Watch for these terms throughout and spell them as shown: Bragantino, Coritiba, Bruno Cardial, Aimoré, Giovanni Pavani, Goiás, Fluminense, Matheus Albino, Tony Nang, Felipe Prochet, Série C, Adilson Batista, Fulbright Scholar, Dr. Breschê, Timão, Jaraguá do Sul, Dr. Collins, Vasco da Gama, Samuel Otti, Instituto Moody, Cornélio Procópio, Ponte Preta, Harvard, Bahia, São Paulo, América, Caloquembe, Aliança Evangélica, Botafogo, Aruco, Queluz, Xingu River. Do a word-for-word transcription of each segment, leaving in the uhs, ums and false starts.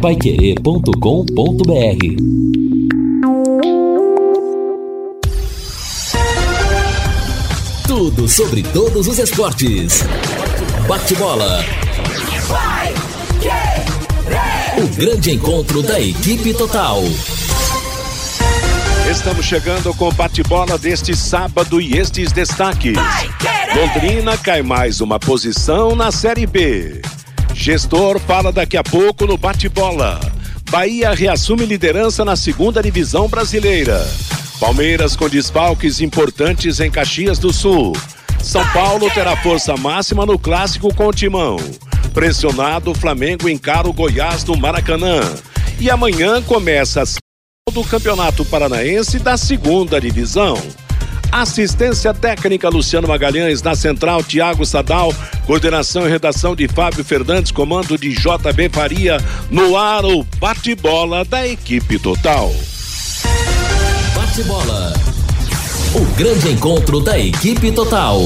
paiquerê ponto com ponto br. Tudo sobre todos os esportes. Bate-bola. O grande encontro da equipe total. Estamos chegando com o bate-bola deste sábado e estes destaques. Londrina cai mais uma posição na Série B. Gestor fala daqui a pouco no bate-bola. Bahia reassume liderança na segunda divisão brasileira. Palmeiras com desfalques importantes em Caxias do Sul. São Paulo terá força máxima no clássico com o Timão. Pressionado, o Flamengo encara o Goiás no Maracanã. E amanhã começa a do Campeonato Paranaense da segunda divisão. Assistência técnica Luciano Magalhães, na central Tiago Sadal, coordenação e redação de Fábio Fernandes, comando de J B Faria. No ar, o bate-bola da equipe total. Bate-bola, o grande encontro da equipe total.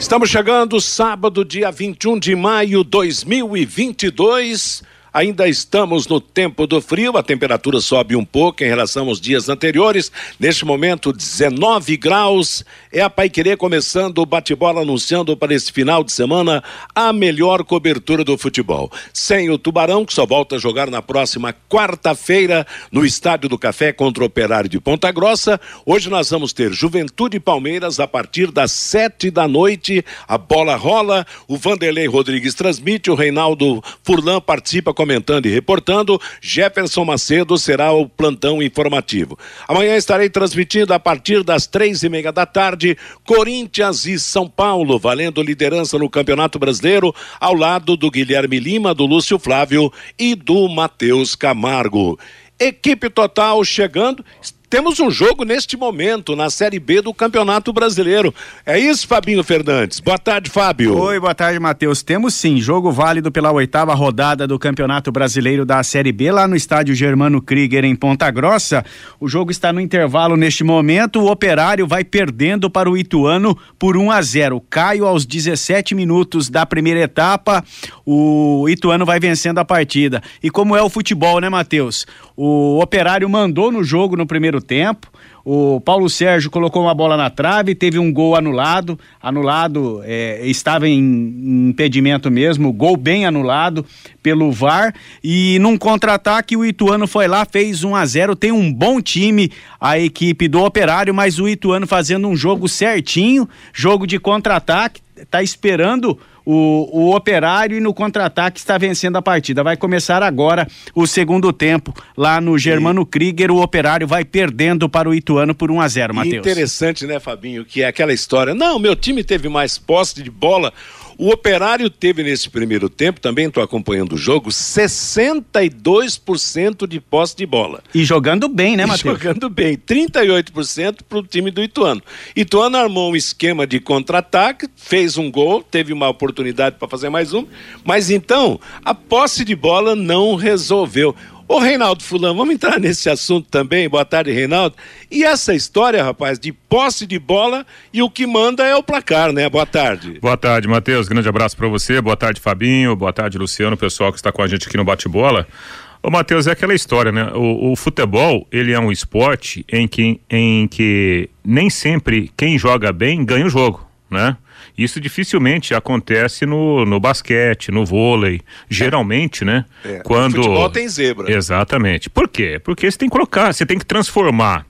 Estamos chegando sábado, dia vinte e um de maio de dois mil e vinte e dois. Ainda estamos no tempo do frio, a temperatura sobe um pouco em relação aos dias anteriores. Neste momento, dezenove graus. É a Paiquerê começando o bate-bola, anunciando para esse final de semana a melhor cobertura do futebol. Sem o Tubarão, que só volta a jogar na próxima quarta-feira no Estádio do Café contra o Operário de Ponta Grossa. Hoje nós vamos ter Juventude e Palmeiras a partir das sete da noite. A bola rola, o Vanderlei Rodrigues transmite, o Reinaldo Furlan participa comentando e reportando, Jefferson Macedo será o plantão informativo. Amanhã estarei transmitindo a partir das três e meia da tarde, Corinthians e São Paulo, valendo liderança no Campeonato Brasileiro, ao lado do Guilherme Lima, do Lúcio Flávio e do Matheus Camargo. Equipe total chegando. Temos um jogo neste momento na Série B do Campeonato Brasileiro. É isso, Fabinho Fernandes. Boa tarde, Fábio. Oi, boa tarde, Matheus. Temos sim, jogo válido pela oitava rodada do Campeonato Brasileiro da Série B, lá no estádio Germano Krieger, em Ponta Grossa. O jogo está no intervalo neste momento. O Operário vai perdendo para o Ituano por um a zero. Caio aos dezessete minutos da primeira etapa. O Ituano vai vencendo a partida. E como é o futebol, né, Matheus? O Operário mandou no jogo no primeiro tempo, o Paulo Sérgio colocou uma bola na trave, teve um gol anulado, anulado, é, estava em, em impedimento mesmo, gol bem anulado pelo V A R, e num contra-ataque o Ituano foi lá, fez um a zero, tem um bom time a equipe do Operário, mas o Ituano fazendo um jogo certinho, jogo de contra-ataque, tá esperando O, o Operário e no contra-ataque está vencendo a partida. Vai começar agora o segundo tempo lá no Germano Krieger. O Operário vai perdendo para o Ituano por um a zero, Matheus. Interessante, né, Fabinho, que é aquela história. Não, meu time teve mais posse de bola. O Operário teve nesse primeiro tempo, também estou acompanhando o jogo, sessenta e dois por cento de posse de bola. E jogando bem, né, Matheus? Jogando bem, trinta e oito por cento para o time do Ituano. Ituano armou um esquema de contra-ataque, fez um gol, teve uma oportunidade para fazer mais um, mas então a posse de bola não resolveu. Ô Reinaldo Fulano, vamos entrar nesse assunto também, boa tarde, Reinaldo. E essa história, rapaz, de posse de bola e o que manda é o placar, né? Boa tarde. Boa tarde, Matheus, grande abraço pra você, boa tarde, Fabinho, boa tarde, Luciano, pessoal que está com a gente aqui no Bate-Bola. Ô Matheus, é aquela história, né? O, o futebol, ele é um esporte em que, em que nem sempre quem joga bem ganha o jogo, né? Isso dificilmente acontece no, no basquete, no vôlei, geralmente, né? É, quando... no futebol tem zebra. Exatamente. Por quê? Porque você tem que colocar, você tem que transformar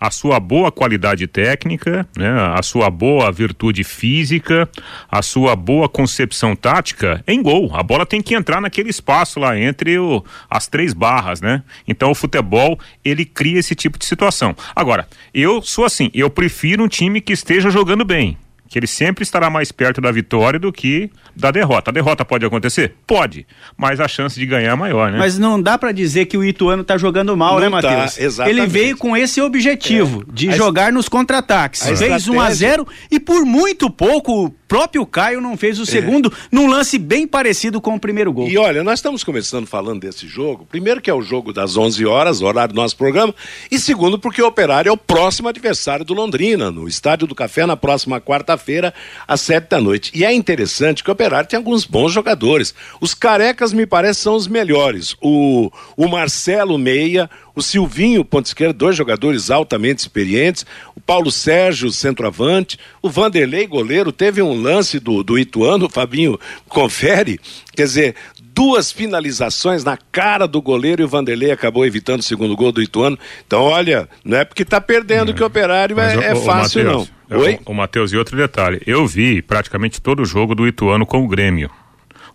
a sua boa qualidade técnica, né? A sua boa virtude física, a sua boa concepção tática em gol. A bola tem que entrar naquele espaço lá entre o, as três barras, né? Então o futebol, ele cria esse tipo de situação. Agora, eu sou assim, eu prefiro um time que esteja jogando bem, que ele sempre estará mais perto da vitória do que da derrota. A derrota pode acontecer? Pode, mas a chance de ganhar é maior, né? Mas não dá pra dizer que o Ituano tá jogando mal, não, né, Matheus? Tá, exatamente. Ele veio com esse objetivo, é, de a jogar est... nos contra-ataques. A fez um a zero e por muito pouco o próprio Caio não fez o segundo, é. num lance bem parecido com o primeiro gol. E olha, nós estamos começando falando desse jogo, primeiro que é o jogo das onze horas, horário do nosso programa, e segundo porque o Operário é o próximo adversário do Londrina, no Estádio do Café na próxima quarta-feira. quarta-feira, às sete da noite. E é interessante que o Operário tem alguns bons jogadores. Os carecas, me parece, são os melhores. O, o Marcelo Meia, o Silvinho, ponta esquerda, dois jogadores altamente experientes, o Paulo Sérgio, centroavante, o Vanderlei, goleiro, teve um lance do, do Ituano, o Fabinho confere, quer dizer, duas finalizações na cara do goleiro e o Vanderlei acabou evitando o segundo gol do Ituano. Então, olha, não é porque tá perdendo é. que o Operário Mas, é, o, é fácil, Mateus, não. Oi? O, o Matheus, e outro detalhe, eu vi praticamente todo o jogo do Ituano com o Grêmio.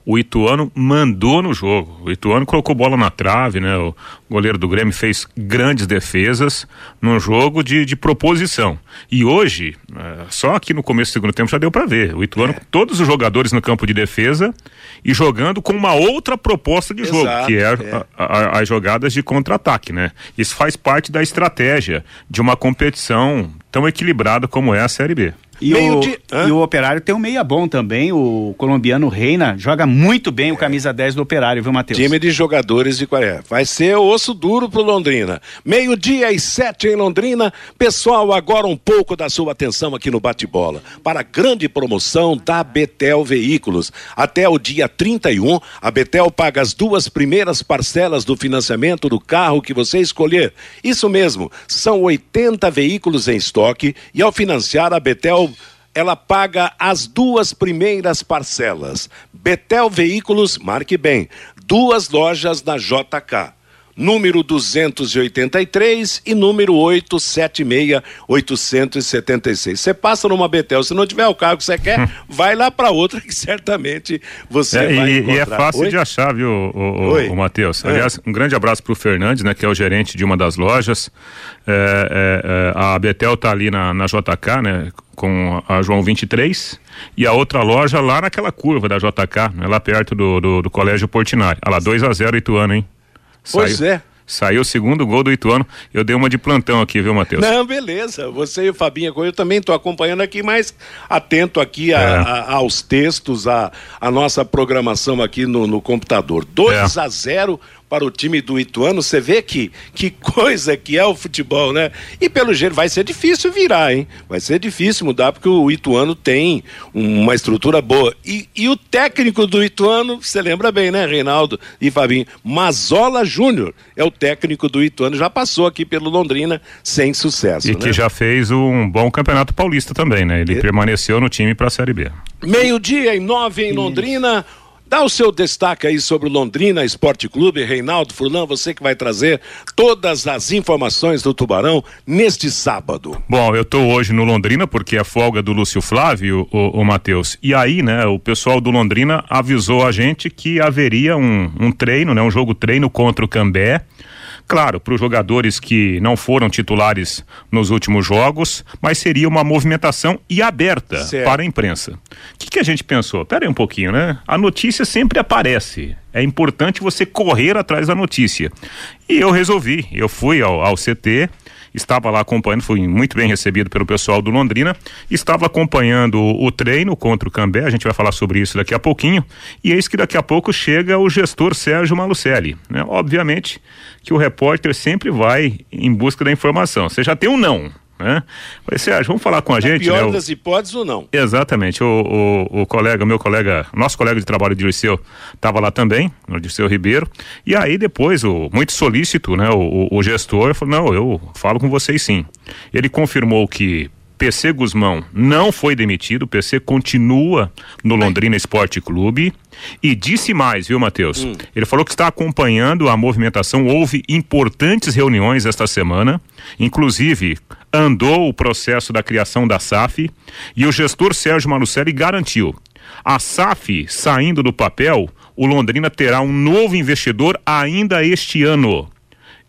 O Ituano mandou no jogo, o Ituano colocou bola na trave, né? O goleiro do Grêmio fez grandes defesas num jogo de, de proposição. E hoje, só aqui no começo do segundo tempo já deu para ver, o Ituano com todos os jogadores no campo de defesa e jogando com uma outra proposta de jogo, Exato, que é, é. A, a, as jogadas de contra-ataque, né? Isso faz parte da estratégia de uma competição tão equilibrada como é a Série B. E o, de, e o Operário tem um meia bom também, o colombiano Reina, joga muito bem o camisa dez do Operário, viu, Matheus? Time de jogadores de Coreia, vai ser osso duro pro Londrina. Meio-dia e sete em Londrina. Pessoal, agora um pouco da sua atenção aqui no Bate-Bola, para a grande promoção da Betel Veículos. Até o dia trinta e um, a Betel paga as duas primeiras parcelas do financiamento do carro que você escolher. Isso mesmo, são oitenta veículos em estoque e ao financiar a Betel ela paga as duas primeiras parcelas. Betel Veículos, marque bem, duas lojas na J K. Número duzentos e oitenta e três e número oito sete seis, oito sete seis. Você passa numa Betel, se não tiver o carro que você quer, vai lá para outra que certamente você é, vai e, encontrar. E é fácil Oi? de achar, viu, o, o, o Matheus? Aliás, um grande abraço para o Fernandes, né, que é o gerente de uma das lojas. É, é, é, a Betel tá ali na, na J K, né, com a João vinte e três, e a outra loja lá naquela curva da J K, né, lá perto do, do, do Colégio Portinari. Olha lá, dois a zero Ituano, hein? Pois Saiu. é. Saiu o segundo gol do Ituano. Eu dei uma de plantão aqui, viu, Matheus? Não, beleza. Você e o Fabinho, eu também estou acompanhando aqui, mas atento aqui a, é. a, aos textos, a, a nossa programação aqui no, no computador. dois a zero para o time do Ituano. Você vê que, que coisa que é o futebol, né? E pelo jeito vai ser difícil virar, hein? Vai ser difícil mudar, porque o Ituano tem uma estrutura boa. E, e o técnico do Ituano, você lembra bem, né, Reinaldo e Fabinho? Mazola Júnior é o técnico do Ituano, já passou aqui pelo Londrina sem sucesso. E né? que já fez um bom campeonato paulista também, né? Ele e... permaneceu no time para a Série B. Meio-dia e nove em Londrina. Dá o seu destaque aí sobre o Londrina Esporte Clube, Reinaldo Furlan, você que vai trazer todas as informações do Tubarão neste sábado. Bom, eu estou hoje no Londrina porque é folga do Lúcio Flávio, o, o Matheus, e aí, né, o pessoal do Londrina avisou a gente que haveria um, um treino, né, um jogo treino contra o Cambé. Claro, para os jogadores que não foram titulares nos últimos jogos, mas seria uma movimentação e aberta certo. para a imprensa. O que, que a gente pensou? Pera aí um pouquinho, né? A notícia sempre aparece. É importante você correr atrás da notícia. E eu resolvi, eu fui ao, ao C T, estava lá acompanhando, fui muito bem recebido pelo pessoal do Londrina, estava acompanhando o, o treino contra o Cambé, a gente vai falar sobre isso daqui a pouquinho, e eis que daqui a pouco chega o gestor Sérgio Malucelli, né? Obviamente que o repórter sempre vai em busca da informação, você já tem um não, né? Falei, Sérgio, vamos falar com a Na gente, pior né? das hipóteses ou não? Exatamente, o, o, o colega, meu colega, nosso colega de trabalho de Liceu estava lá também, o Dirceu Ribeiro, e aí depois, o muito solícito, né? O, o, o gestor falou, não, eu falo com vocês sim. Ele confirmou que P C Gusmão não foi demitido, o P C continua no Londrina Esporte Clube e disse mais, viu, Matheus? Hum. Ele falou que está acompanhando a movimentação, houve importantes reuniões esta semana, inclusive andou o processo da criação da S A F e o gestor Sérgio Malucelli garantiu, a S A F saindo do papel, o Londrina terá um novo investidor ainda este ano.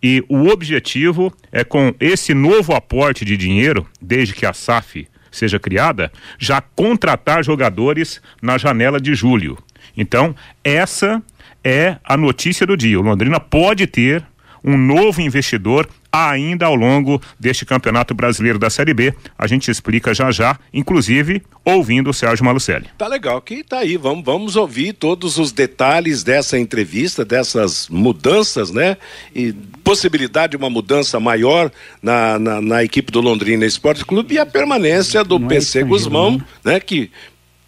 E o objetivo é com esse novo aporte de dinheiro, desde que a S A F seja criada, já contratar jogadores na janela de julho. Então, essa é a notícia do dia. O Londrina pode ter um novo investidor ainda ao longo deste Campeonato Brasileiro da Série B. A gente explica já já, inclusive ouvindo o Sérgio Malucelli. Tá legal, que tá aí, vamos, vamos ouvir todos os detalhes dessa entrevista, dessas mudanças, né? E possibilidade de uma mudança maior na, na, na equipe do Londrina Esporte Clube e a permanência do Não P C é Gusmão, né? né? Que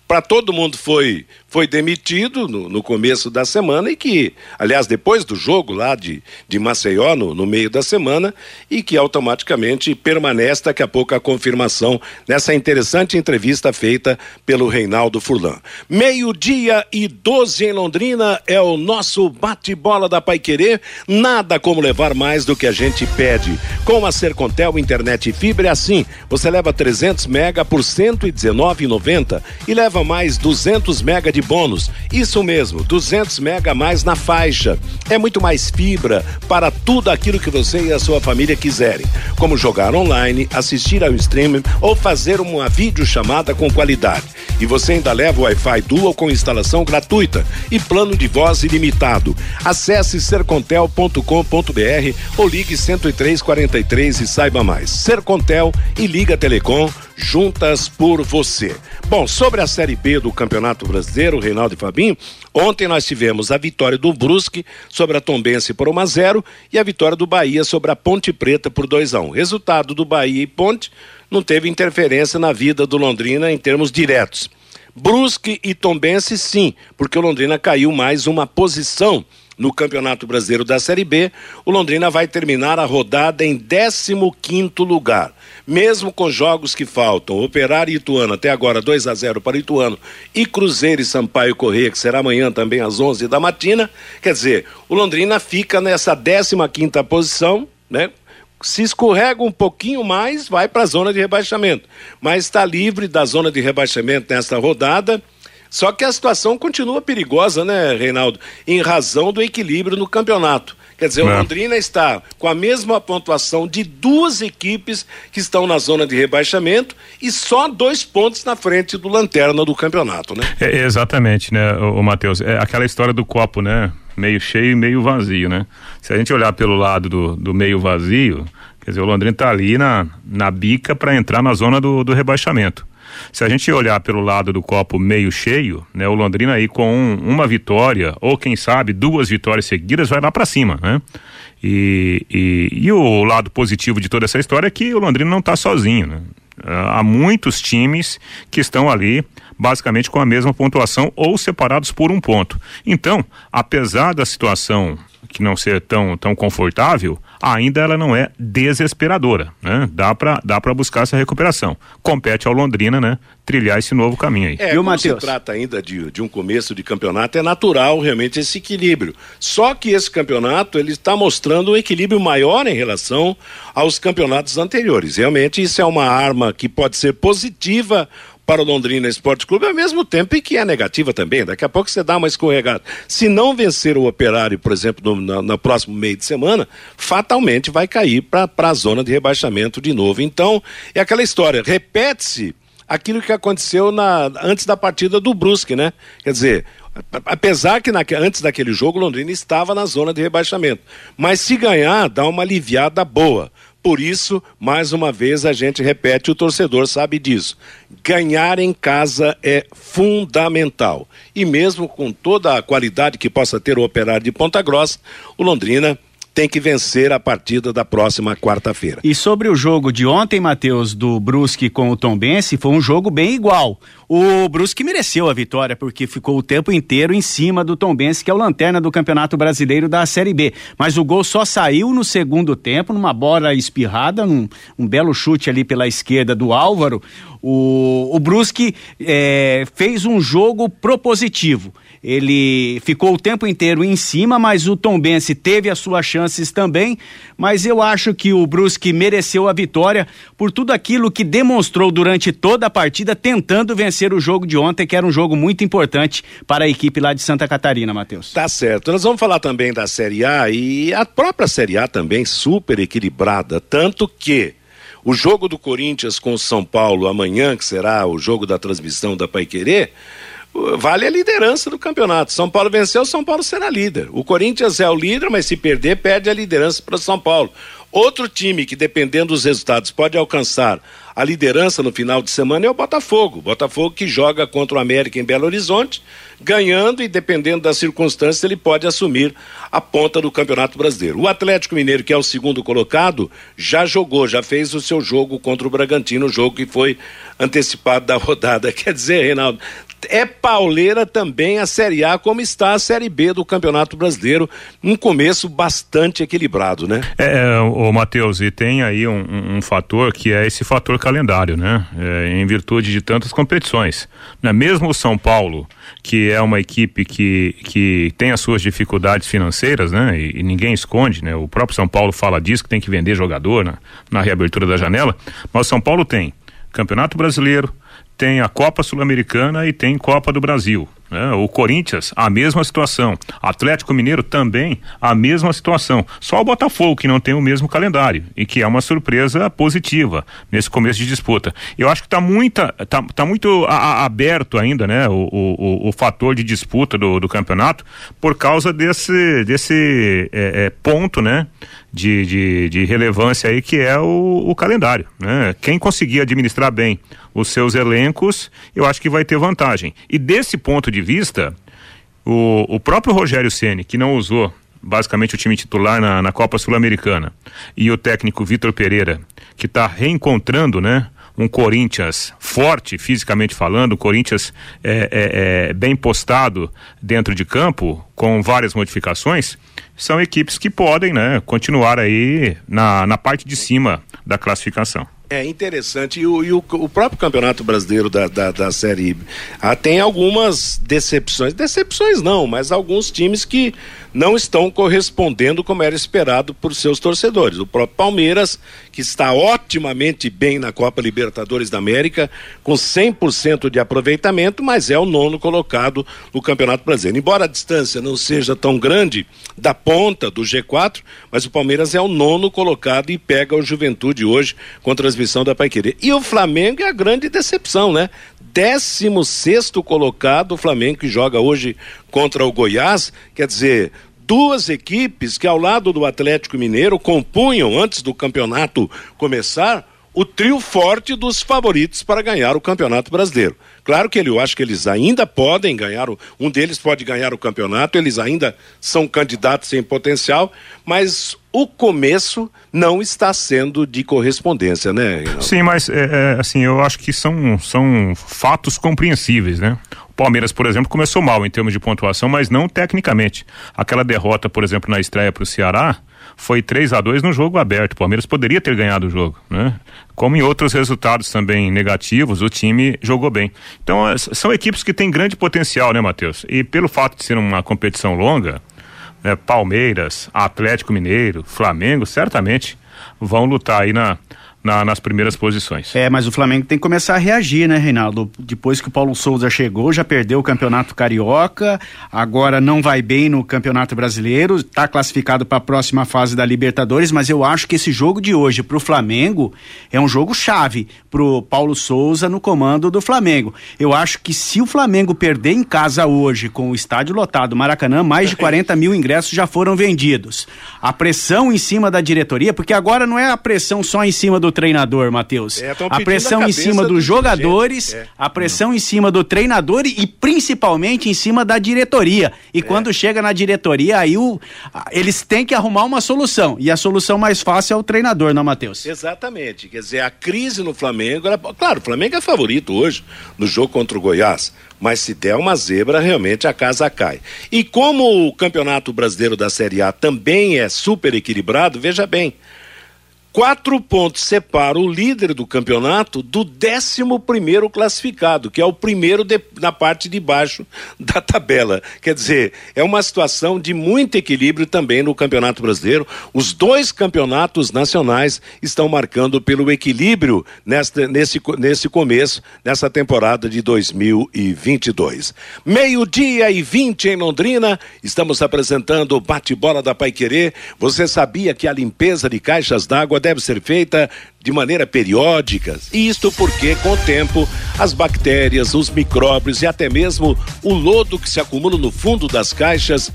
para todo mundo foi, foi demitido no, no começo da semana e que, aliás, depois do jogo lá de, de Maceió, no, no meio da semana, e que automaticamente permanece daqui a pouco a confirmação nessa interessante entrevista feita pelo Reinaldo Furlan. Meio-dia e doze em Londrina é o nosso bate-bola da Paiquerê. Nada como levar mais do que a gente pede. Com a Sercontel, internet e fibra é assim. Você leva trezentos mega por cento e dezenove reais e noventa centavos e leva mais duzentos mega de bônus. Isso mesmo, duzentos mega mais na faixa. É muito mais fibra para tudo aquilo que você e a sua família quiserem, como jogar online, assistir ao streaming ou fazer uma videochamada com qualidade. E você ainda leva o Wi-Fi Dual com instalação gratuita e plano de voz ilimitado. Acesse sercontel ponto com ponto br ou ligue cento e três, quarenta e três e saiba mais. Sercontel e Liga Telecom, juntas por você. Bom, sobre a Série B do Campeonato Brasileiro, Reinaldo e Fabinho, ontem nós tivemos a vitória do Brusque sobre a Tombense por um a zero e a vitória do Bahia sobre a Ponte Preta por dois a um. Resultado do Bahia e Ponte não teve interferência na vida do Londrina em termos diretos. Brusque e Tombense sim, porque o Londrina caiu mais uma posição no Campeonato Brasileiro da Série B. O Londrina vai terminar a rodada em décimo quinto lugar. Mesmo com jogos que faltam, Operário e Ituano, até agora dois a zero para Ituano, e Cruzeiro e Sampaio Corrêa, que será amanhã também às onze da matina, quer dizer, o Londrina fica nessa décima quinta posição, né? Se escorrega um pouquinho mais, vai para a zona de rebaixamento, mas está livre da zona de rebaixamento nesta rodada. Só que a situação continua perigosa, né, Reinaldo? Em razão do equilíbrio no campeonato. Quer dizer, o Londrina está com a mesma pontuação de duas equipes que estão na zona de rebaixamento e só dois pontos na frente do lanterna do campeonato, né? É, exatamente, né, o, o Matheus? É aquela história do copo, né? Meio cheio e meio vazio, né? Se a gente olhar pelo lado do, do meio vazio, quer dizer, o Londrina está ali na, na bica para entrar na zona do, do rebaixamento. Se a gente olhar pelo lado do copo meio cheio, né, o Londrina aí com um, uma vitória, ou quem sabe duas vitórias seguidas, vai lá pra cima, né? E, e, e o lado positivo de toda essa história é que o Londrina não tá sozinho, né? Há muitos times que estão ali basicamente com a mesma pontuação ou separados por um ponto. Então, apesar da situação que não ser tão, tão confortável, ainda ela não é desesperadora, né? Dá pra, dá pra buscar essa recuperação. Compete ao Londrina, né? Trilhar esse novo caminho aí. É, e o Matheus? Se trata ainda de, de um começo de campeonato, é natural realmente esse equilíbrio. Só que esse campeonato, ele está mostrando um equilíbrio maior em relação aos campeonatos anteriores. Realmente isso é uma arma que pode ser positiva para o Londrina Esporte Clube, ao mesmo tempo e que é negativa também. Daqui a pouco você dá uma escorregada. Se não vencer o Operário, por exemplo, no, na, no próximo meio de semana, fatalmente vai cair para a zona de rebaixamento de novo. Então, é aquela história, repete-se aquilo que aconteceu na, antes da partida do Brusque, né? Quer dizer, apesar que na, antes daquele jogo, o Londrina estava na zona de rebaixamento. Mas se ganhar, dá uma aliviada boa. Por isso, mais uma vez, a gente repete, o torcedor sabe disso. Ganhar em casa é fundamental. E mesmo com toda a qualidade que possa ter o Operário de Ponta Grossa, o Londrina tem que vencer a partida da próxima quarta-feira. E sobre o jogo de ontem, Matheus, do Brusque com o Tombense, foi um jogo bem igual. O Brusque mereceu a vitória, porque ficou o tempo inteiro em cima do Tombense, que é o lanterna do Campeonato Brasileiro da Série B. Mas o gol só saiu no segundo tempo, numa bola espirrada, num, um belo chute ali pela esquerda do Álvaro. O, o Brusque é, fez um jogo propositivo. Ele ficou o tempo inteiro em cima, mas o Tombense teve as suas chances também, mas eu acho que o Brusque mereceu a vitória por tudo aquilo que demonstrou durante toda a partida, tentando vencer o jogo de ontem, que era um jogo muito importante para a equipe lá de Santa Catarina, Matheus. Tá certo, nós vamos falar também da Série A e a própria Série A também super equilibrada, tanto que o jogo do Corinthians com o São Paulo amanhã, que será o jogo da transmissão da Paiquerê, vale a liderança do campeonato. São Paulo venceu, São Paulo será líder. O Corinthians é o líder, mas se perder, perde a liderança para São Paulo. Outro time que, dependendo dos resultados, pode alcançar a liderança no final de semana é o Botafogo. Botafogo que joga contra o América em Belo Horizonte, ganhando e dependendo das circunstâncias ele pode assumir a ponta do Campeonato Brasileiro. O Atlético Mineiro, que é o segundo colocado, já jogou, já fez o seu jogo contra o Bragantino, o jogo que foi antecipado da rodada. Quer dizer, Reinaldo, é pauleira também a Série A, como está a Série B do Campeonato Brasileiro, um começo bastante equilibrado, né? É, ô Matheus, e tem aí um, um, um fator que é esse fator calendário, né? É, em virtude de tantas competições, né? Mesmo o São Paulo, que é uma equipe que, que tem as suas dificuldades financeiras, né? E, e ninguém esconde, né? O próprio São Paulo fala disso, que tem que vender jogador, né? Na reabertura da janela, mas o São Paulo tem Campeonato Brasileiro, tem a Copa Sul-Americana e tem Copa do Brasil, né? O Corinthians, a mesma situação. Atlético Mineiro também, a mesma situação. Só o Botafogo que não tem o mesmo calendário e que é uma surpresa positiva nesse começo de disputa. Eu acho que tá, muita, tá, tá muito a, a, aberto ainda, né? O, o, o fator de disputa do, do campeonato por causa desse, desse é, é, ponto, né? De, de, de relevância aí, que é o, o calendário, né? Quem conseguir administrar bem os seus elencos, eu acho que vai ter vantagem. E desse ponto de vista, o, o próprio Rogério Ceni, que não usou basicamente o time titular na, na Copa Sul-Americana, e o técnico Vitor Pereira, que está reencontrando, né? Um Corinthians forte fisicamente falando, o Corinthians é, é, é, bem postado dentro de campo, com várias modificações, são equipes que podem, né, continuar aí na, na parte de cima da classificação. É interessante, e o, e o, o próprio Campeonato Brasileiro da, da, da Série A tem algumas decepções, decepções não, mas alguns times que não estão correspondendo como era esperado por seus torcedores. O próprio Palmeiras, que está otimamente bem na Copa Libertadores da América, com cem por cento de aproveitamento, mas é o nono colocado no Campeonato Brasileiro. Embora a distância não seja tão grande da ponta do G quatro, mas o Palmeiras é o nono colocado e pega o Juventude hoje com transmissão da Paiquerê. E o Flamengo é a grande decepção, né? Décimo sexto colocado, o Flamengo, que joga hoje contra o Goiás, quer dizer, duas equipes que ao lado do Atlético Mineiro compunham, antes do campeonato começar, o trio forte dos favoritos para ganhar o Campeonato Brasileiro. Claro que eu acho que eles ainda podem ganhar, um deles pode ganhar o campeonato, eles ainda são candidatos em potencial, mas o começo não está sendo de correspondência, né? Sim, mas é, é, assim, eu acho que são, são fatos compreensíveis, né? O Palmeiras, por exemplo, começou mal em termos de pontuação, mas não tecnicamente. Aquela derrota, por exemplo, na estreia para o Ceará, foi três a dois no jogo aberto. O Palmeiras poderia ter ganhado o jogo, né? Como em outros resultados também negativos, o time jogou bem. Então, são equipes que têm grande potencial, né, Matheus? E pelo fato de ser uma competição longa, né, Palmeiras, Atlético Mineiro, Flamengo, certamente vão lutar aí na, na, nas primeiras posições. É, mas o Flamengo tem que começar a reagir, né, Reinaldo? Depois que o Paulo Souza chegou, já perdeu o Campeonato Carioca, agora não vai bem no Campeonato Brasileiro, está classificado para a próxima fase da Libertadores, mas eu acho que esse jogo de hoje para o Flamengo é um jogo chave para o Paulo Souza no comando do Flamengo. Eu acho que se o Flamengo perder em casa hoje, com o estádio lotado, Maracanã, mais de quarenta mil ingressos já foram vendidos. A pressão em cima da diretoria, porque agora não é a pressão só em cima do do treinador, Matheus. É, a pressão a em cima dos do jogadores, é. a pressão hum. em cima do treinador e, e principalmente em cima da diretoria. E é. quando chega na diretoria, aí o, eles têm que arrumar uma solução. E a solução mais fácil é o treinador, não, Matheus? Exatamente. Quer dizer, a crise no Flamengo, era, claro, o Flamengo é favorito hoje no jogo contra o Goiás, mas se der uma zebra, realmente a casa cai. E como o Campeonato Brasileiro da Série A também é super equilibrado, veja bem, quatro pontos separam o líder do campeonato do décimo primeiro classificado, que é o primeiro de, na parte de baixo da tabela. Quer dizer, é uma situação de muito equilíbrio também no Campeonato Brasileiro. Os dois campeonatos nacionais estão marcando pelo equilíbrio nesta, nesse, nesse começo, nessa temporada de dois mil e vinte e dois. Meio-dia e vinte em Londrina, estamos apresentando o Bate-Bola da Paiquerê. Você sabia que a limpeza de caixas d'água deve ser feita de maneira periódica? Isto porque, com o tempo, as bactérias, os micróbios e até mesmo o lodo que se acumula no fundo das caixas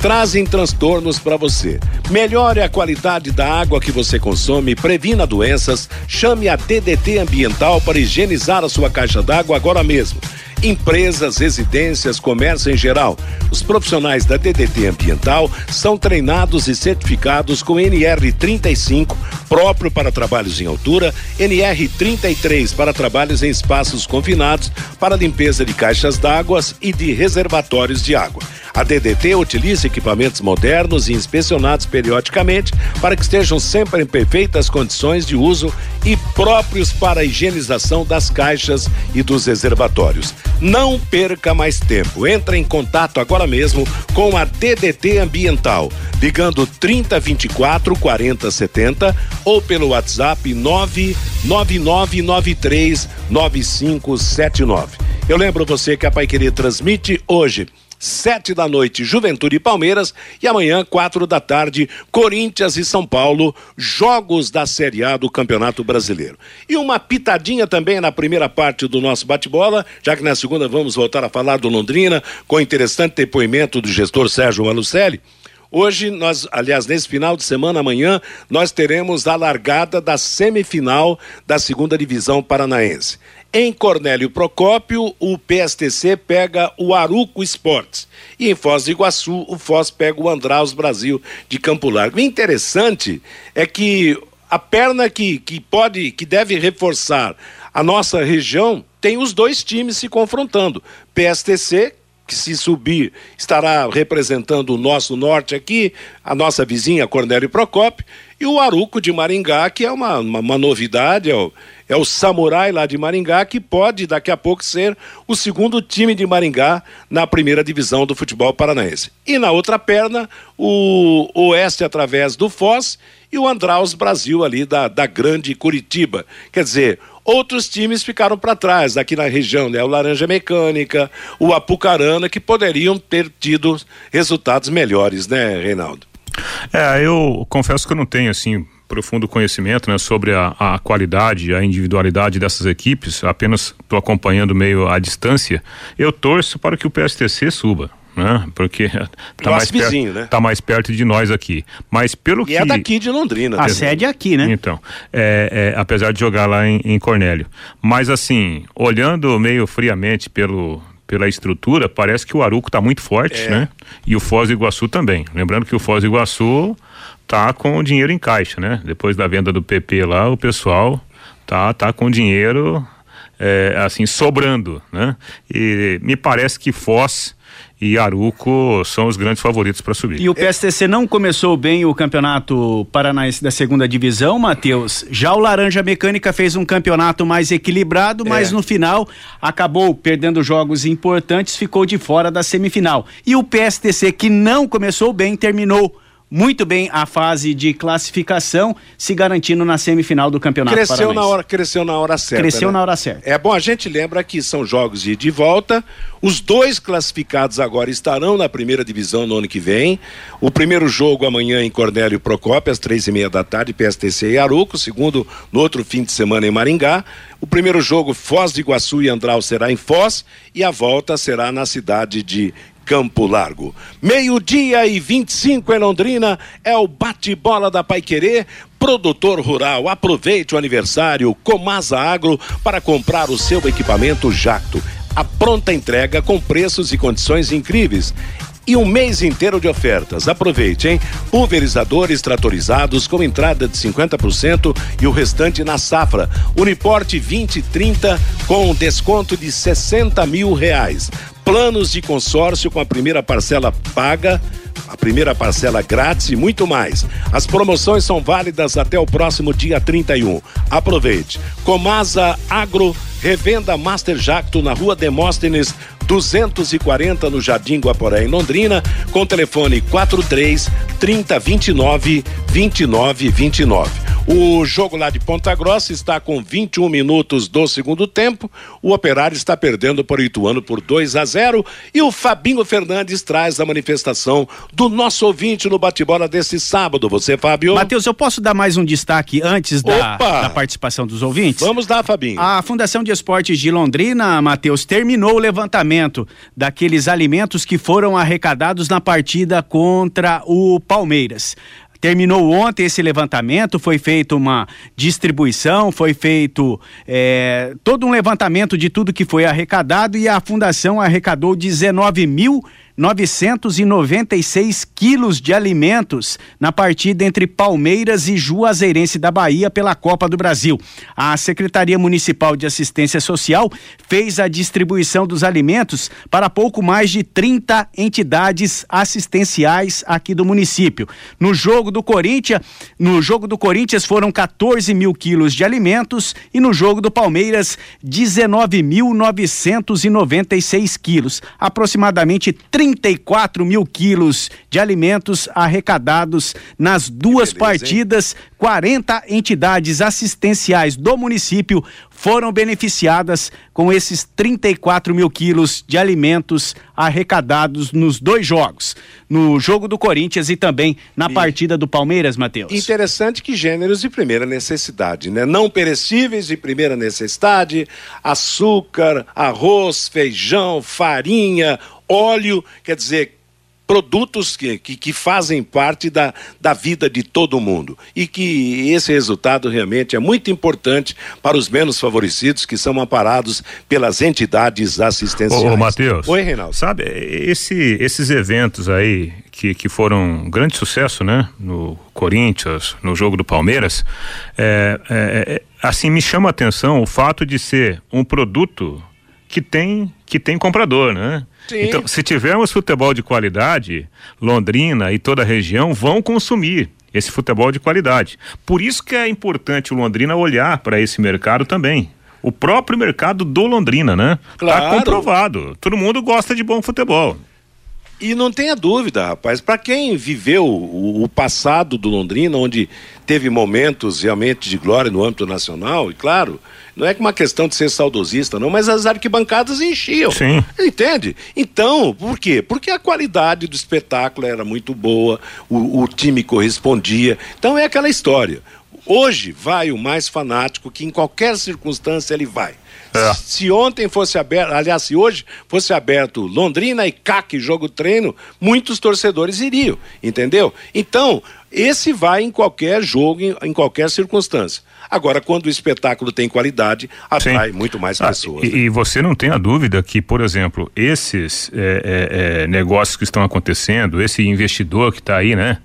trazem transtornos para você. Melhore a qualidade da água que você consome, previna doenças, chame a T D T Ambiental para higienizar a sua caixa d'água agora mesmo. Empresas, residências, comércio em geral. Os profissionais da T D T Ambiental são treinados e certificados com N R trinta e cinco, próprio para trabalhos em altura, N R trinta e três para trabalhos em espaços confinados, para limpeza de caixas d'água e de reservatórios de água. A T D T utiliza equipamentos modernos e inspecionados periodicamente para que estejam sempre em perfeitas condições de uso e próprios para a higienização das caixas e dos reservatórios. Não perca mais tempo. Entre em contato agora mesmo com a T D T Ambiental, ligando trinta, vinte e quatro, quarenta, setenta ou pelo WhatsApp nove nove nove nove três nove cinco sete nove. Eu lembro você que a Paiquerê transmite hoje sete da noite, Juventude e Palmeiras, e amanhã, quatro da tarde, Corinthians e São Paulo, jogos da Série A do Campeonato Brasileiro. E uma pitadinha também na primeira parte do nosso bate-bola, já que na segunda vamos voltar a falar do Londrina, com o interessante depoimento do gestor Sérgio Malucelli. Hoje, nós, aliás, nesse final de semana, amanhã, nós teremos a largada da semifinal da segunda divisão paranaense. Em Cornélio Procópio, o P S T C pega o Aruco Esportes. E em Foz do Iguaçu, o Foz pega o Andraus Brasil de Campo Largo. O interessante é que a perna que, que pode, que deve reforçar a nossa região, tem os dois times se confrontando. P S T C, que se subir estará representando o nosso norte aqui, a nossa vizinha Cornélio Procópio, e o Aruco de Maringá, que é uma, uma, uma novidade, é o, é o samurai lá de Maringá, que pode daqui a pouco ser o segundo time de Maringá na primeira divisão do futebol paranaense. E na outra perna, o Oeste através do Foz e o Andraus Brasil ali da, da grande Curitiba. Quer dizer, outros times ficaram para trás aqui na região, né? O Laranja Mecânica, o Apucarana, que poderiam ter tido resultados melhores, né, Reinaldo? É, eu confesso que eu não tenho, assim, profundo conhecimento, né, sobre a, a qualidade, a individualidade dessas equipes, apenas estou acompanhando meio à distância. Eu torço para que o P S T C suba, né? Porque tá mais, vizinho, perto, né? Tá mais perto de nós aqui, mas pelo e que... é daqui de Londrina. A sede é aqui, né? Então, é, é, apesar de jogar lá em, em Cornélio, mas assim, olhando meio friamente pelo... pela estrutura, parece que o Aruco está muito forte, é. né? E o Foz do Iguaçu também. Lembrando que o Foz do Iguaçu tá com o dinheiro em caixa, né? Depois da venda do P P lá, o pessoal tá, tá com dinheiro é, assim, sobrando, né? E me parece que Foz e Aruco são os grandes favoritos para subir. E o P S T C não começou bem o campeonato paranaense da segunda divisão, Matheus. Já o Laranja Mecânica fez um campeonato mais equilibrado, mas é. no final acabou perdendo jogos importantes, ficou de fora da semifinal. E o P S T C, que não começou bem, terminou muito bem a fase de classificação, se garantindo na semifinal do campeonato cresceu paranaense. Na hora, cresceu na hora certa. Cresceu né? na hora certa. É bom, a gente lembra que são jogos de ida e volta, os dois classificados agora estarão na primeira divisão no ano que vem. O primeiro jogo amanhã em Cornélio Procópio, às três e meia da tarde, P S T C e Aruco, segundo no outro fim de semana em Maringá. O primeiro jogo, Foz do Iguaçu e Andraus, será em Foz, e a volta será na cidade de Campo Largo. Meio-dia e vinte e cinco em Londrina, é o bate-bola da Paiquerê. Produtor rural, aproveite o aniversário Comasa Agro para comprar o seu equipamento Jacto. A pronta entrega com preços e condições incríveis. E um mês inteiro de ofertas. Aproveite, hein? Pulverizadores tratorizados com entrada de cinquenta por cento e o restante na safra. Uniporte vinte e trinta com desconto de sessenta mil reais. Planos de consórcio com a primeira parcela paga, a primeira parcela grátis e muito mais. As promoções são válidas até o próximo dia trinta e um. Aproveite. Comasa Agro, revenda Master Jacto na Rua Demóstenes duzentos e quarenta, no Jardim Guaporé, em Londrina, com telefone quatro três, trinta, vinte e nove, vinte e nove, vinte e nove. O jogo lá de Ponta Grossa está com vinte e um minutos do segundo tempo. O Operário está perdendo para o Ituano por dois a zero. E o Fabinho Fernandes traz a manifestação do nosso ouvinte no bate-bola desse sábado. Você, Fábio? Matheus, eu posso dar mais um destaque antes da, da participação dos ouvintes? Vamos lá, Fabinho. A Fundação de Esportes de Londrina, Matheus, terminou o levantamento daqueles alimentos que foram arrecadados na partida contra o Palmeiras. Terminou ontem esse levantamento, foi feita uma distribuição, foi feito é, todo um levantamento de tudo que foi arrecadado, e a fundação arrecadou dezenove mil novecentos e noventa e seis quilos de alimentos na partida entre Palmeiras e Juazeirense da Bahia pela Copa do Brasil. A Secretaria Municipal de Assistência Social fez a distribuição dos alimentos para pouco mais de trinta entidades assistenciais aqui do município. No jogo do Corinthians, no jogo do Corinthians foram quatorze mil quilos de alimentos, e no jogo do Palmeiras dezenove mil novecentos e noventa e seis quilos, aproximadamente trinta e quatro mil quilos de alimentos arrecadados nas duas partidas. quarenta entidades assistenciais do município foram beneficiadas com esses trinta e quatro mil quilos de alimentos arrecadados nos dois jogos, no jogo do Corinthians e também na partida do Palmeiras, Matheus. Interessante que gêneros de primeira necessidade, né? Não perecíveis de primeira necessidade, açúcar, arroz, feijão, farinha, óleo, quer dizer, produtos que, que, que fazem parte da, da vida de todo mundo, e que esse resultado realmente é muito importante para os menos favorecidos, que são amparados pelas entidades assistenciais. Ô, ô Matheus. Oi, Reinaldo. Sabe, esse, esses eventos aí que, que foram um grande sucesso, né? No Corinthians, no jogo do Palmeiras, é, é, assim, me chama a atenção o fato de ser um produto que tem, que tem comprador, né? Sim. Então, se tivermos futebol de qualidade, Londrina e toda a região vão consumir esse futebol de qualidade. Por isso que é importante o Londrina olhar para esse mercado também. O próprio mercado do Londrina, né? Claro. Tá comprovado. Todo mundo gosta de bom futebol. E não tenha dúvida, rapaz, para quem viveu o, o passado do Londrina, onde teve momentos realmente de glória no âmbito nacional, e claro, não é uma questão de ser saudosista não, mas as arquibancadas enchiam. Sim. Entende? Então, por quê? Porque a qualidade do espetáculo era muito boa, o, o time correspondia, então é aquela história. Hoje vai o mais fanático, que em qualquer circunstância ele vai. É. Se ontem fosse aberto, aliás, se hoje fosse aberto Londrina e C A C, jogo treino, muitos torcedores iriam, entendeu? Então, esse vai em qualquer jogo, em, em qualquer circunstância. Agora, quando o espetáculo tem qualidade, atrai Sim. muito mais ah, pessoas. E, né? E você não tem a dúvida que, por exemplo, esses é, é, é, negócios que estão acontecendo, esse investidor que está aí, né?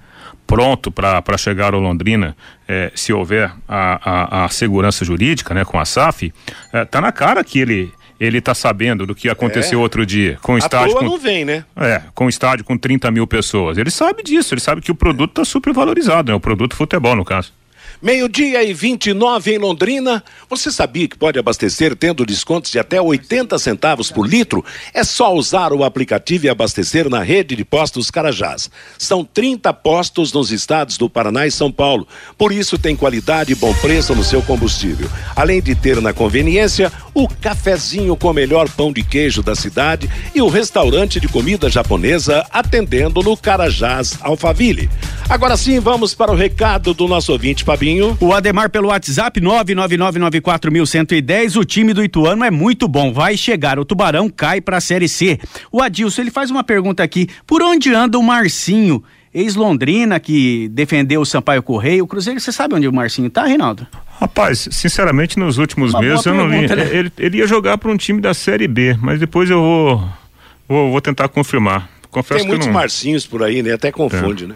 Pronto para chegar ao Londrina, eh, se houver a, a, a segurança jurídica, né, com a S A F, eh, tá na cara que ele ele tá sabendo do que aconteceu é. outro dia com o estádio. A toa não vem, né? É, com o estádio com trinta mil pessoas. Ele sabe disso, ele sabe que o produto tá supervalorizado, né? O produto futebol, no caso. Meio-dia e vinte e nove em Londrina. Você sabia que pode abastecer tendo descontos de até oitenta centavos por litro? É só usar o aplicativo e abastecer na rede de postos Carajás. São trinta postos nos estados do Paraná e São Paulo. Por isso tem qualidade e bom preço no seu combustível. Além de ter na conveniência o cafezinho com o melhor pão de queijo da cidade e o restaurante de comida japonesa atendendo no Carajás Alphaville. Agora sim, vamos para o recado do nosso ouvinte, Pabi. O Ademar pelo WhatsApp nove nove nove nove quatro um um zero. O time do Ituano é muito bom, vai chegar, o Tubarão cai pra Série C. O Adilson, ele faz uma pergunta aqui: por onde anda o Marcinho, ex-Londrina, que defendeu o Sampaio Correia, o Cruzeiro? Você sabe onde o Marcinho tá, Reinaldo? Rapaz, sinceramente, nos últimos uma meses eu não vi, né? ele, ele ia jogar pra um time da Série B, mas depois eu vou vou, vou tentar confirmar. Confesso. Tem muitos que não... Marcinhos por aí, né? Até confunde, é. né?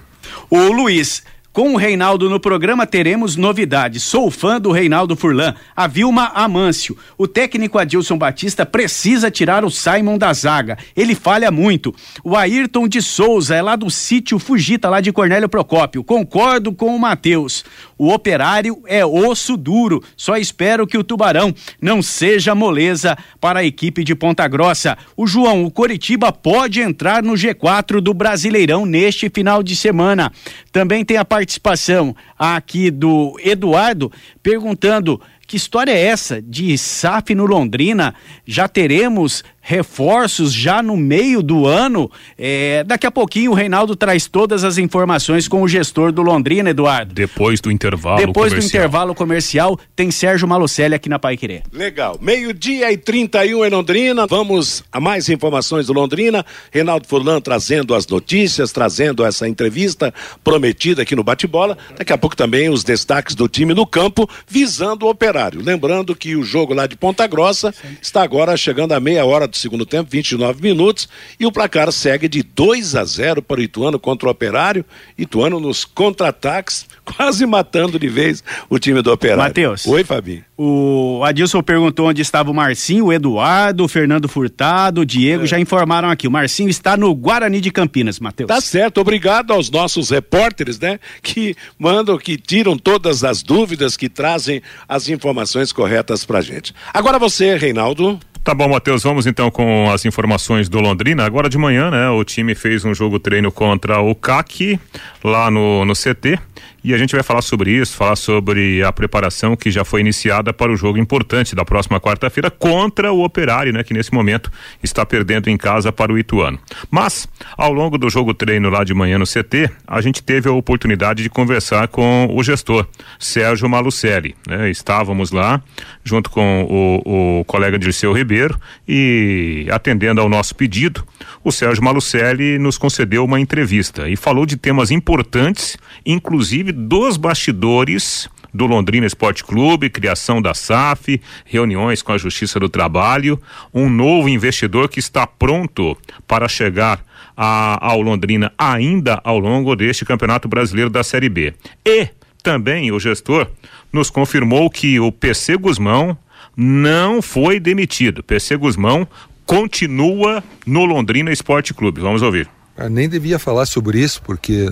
O Luiz: com o Reinaldo no programa teremos novidades. Sou fã do Reinaldo Furlan. A Vilma Amâncio: o técnico Adilson Batista precisa tirar o Simon da zaga. Ele falha muito. O Ayrton de Souza é lá do sítio Fugita, lá de Cornélio Procópio. Concordo com o Matheus. O Operário é osso duro. Só espero que o Tubarão não seja moleza para a equipe de Ponta Grossa. O João: o Coritiba pode entrar no G quatro do Brasileirão neste final de semana. Também tem a participação aqui do Eduardo perguntando que história é essa de S A F no Londrina, já teremos reforços já no meio do ano. É, daqui a pouquinho o Reinaldo traz todas as informações com o gestor do Londrina, Eduardo. Depois do intervalo Depois comercial. Depois do intervalo comercial tem Sérgio Malucelli aqui na Paiquerê. Legal, meio-dia e trinta e um em Londrina, vamos a mais informações do Londrina. Reinaldo Furlan trazendo as notícias, trazendo essa entrevista prometida aqui no Bate-Bola. Daqui a pouco também os destaques do time no campo, visando o Operário. Lembrando que o jogo lá de Ponta Grossa está agora chegando à meia hora do segundo tempo, vinte e nove minutos, e o placar segue de dois a zero para o Ituano contra o Operário. Ituano nos contra-ataques, quase matando de vez o time do Operário. Matheus. Oi, Fabinho. O Adilson perguntou onde estava o Marcinho, o Eduardo, o Fernando Furtado, o Diego, é. já informaram aqui. O Marcinho está no Guarani de Campinas, Matheus. Tá certo, obrigado aos nossos repórteres, né? Que mandam, que tiram todas as dúvidas, que trazem as informações corretas pra gente. Agora você, Reinaldo. Tá bom, Matheus, vamos então com as informações do Londrina. Agora de manhã, né, o time fez um jogo treino contra o C A C lá no, no C T, e a gente vai falar sobre isso, falar sobre a preparação que já foi iniciada para o jogo importante da próxima quarta-feira contra o Operário, né, que nesse momento está perdendo em casa para o Ituano. Mas, ao longo do jogo treino lá de manhã no C T, a gente teve a oportunidade de conversar com o gestor, Sérgio Malucelli, né? Estávamos lá, junto com o, o colega Dirceu Ribeiro, e atendendo ao nosso pedido, o Sérgio Malucelli nos concedeu uma entrevista e falou de temas importantes, inclusive dos bastidores do Londrina Esporte Clube, criação da S A F, reuniões com a Justiça do Trabalho, um novo investidor que está pronto para chegar a, ao Londrina ainda ao longo deste Campeonato Brasileiro da Série B. E também o gestor nos confirmou que o P C Gusmão não foi demitido. P C Gusmão continua no Londrina Esporte Clube. Vamos ouvir. Eu nem devia falar sobre isso, porque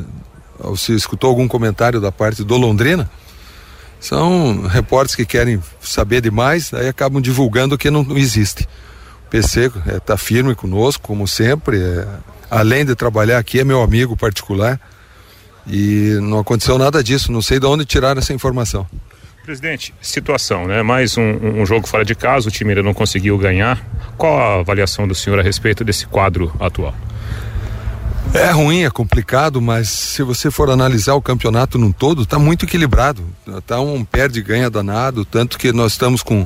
você escutou algum comentário da parte do Londrina? São repórteres que querem saber demais, aí acabam divulgando o que não, não existe. O P C está é, firme conosco, como sempre. É, além de trabalhar aqui, é meu amigo particular. E não aconteceu nada disso. Não sei de onde tiraram essa informação. Presidente, situação, né? Mais um, um jogo fora de casa, o time ainda não conseguiu ganhar. Qual a avaliação do senhor a respeito desse quadro atual? É ruim, é complicado, mas se você for analisar o campeonato num todo, está muito equilibrado. Está um perde-ganha danado, tanto que nós estamos com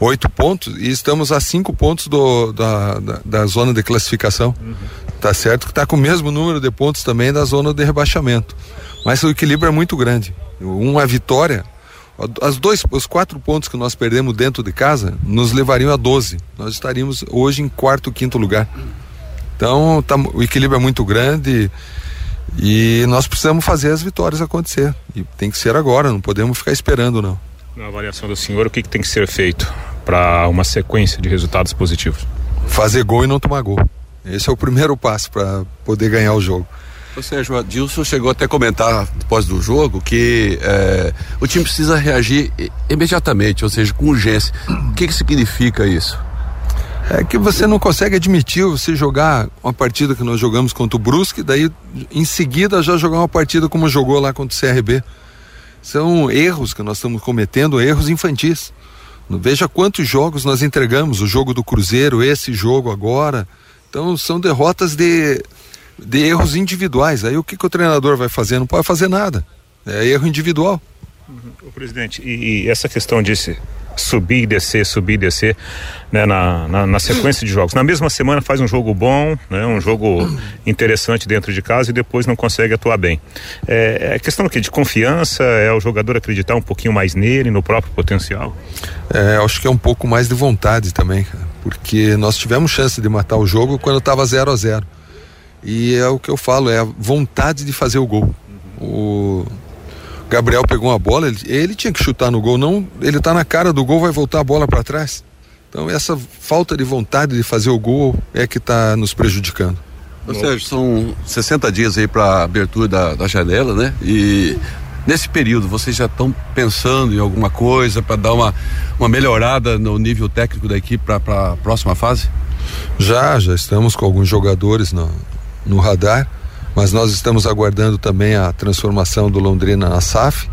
oito pontos e estamos a cinco pontos do, da, da, da zona de classificação. Uhum. Tá certo que está com o mesmo número de pontos também da zona de rebaixamento. Mas o equilíbrio é muito grande. Uma vitória. As dois, os quatro pontos que nós perdemos dentro de casa nos levariam a doze. Nós estaríamos hoje em quarto, quinto lugar. Então tá, o equilíbrio é muito grande e nós precisamos fazer as vitórias acontecer. E tem que ser agora, não podemos ficar esperando, não. Na avaliação do senhor, o que, que tem que ser feito para uma sequência de resultados positivos? Fazer gol e não tomar gol. Esse é o primeiro passo para poder ganhar o jogo. Ou seja, o Adilson chegou até a comentar depois do jogo que eh, o time precisa reagir imediatamente, ou seja, com urgência. O que, que significa isso? É que você não consegue admitir você jogar uma partida que nós jogamos contra o Brusque, daí em seguida já jogar uma partida como jogou lá contra o C R B. São erros que nós estamos cometendo, erros infantis. Veja quantos jogos nós entregamos, o jogo do Cruzeiro, esse jogo agora. Então são derrotas de... de erros individuais. Aí o que, que o treinador vai fazer? Não pode fazer nada, é erro individual. Uhum. O presidente, e, e essa questão de subir e descer, subir e descer, né, na, na, na sequência de jogos, na mesma semana faz um jogo bom, né, um jogo interessante dentro de casa e depois não consegue atuar bem. É, é questão do quê? De confiança? É o jogador acreditar um pouquinho mais nele, no próprio potencial? É, acho que é um pouco mais de vontade também, cara, porque nós tivemos chance de matar o jogo quando estava zero a zero. E é o que eu falo, é a vontade de fazer o gol. O Gabriel pegou uma bola, ele, ele tinha que chutar no gol, não, ele tá na cara do gol, vai voltar a bola para trás. Então essa falta de vontade de fazer o gol é que tá nos prejudicando. Ou seja, são sessenta dias aí para abertura da, da janela, né? E nesse período vocês já estão pensando em alguma coisa para dar uma, uma melhorada no nível técnico da equipe para a próxima fase? Já, já estamos com alguns jogadores no no radar, mas nós estamos aguardando também a transformação do Londrina na S A F,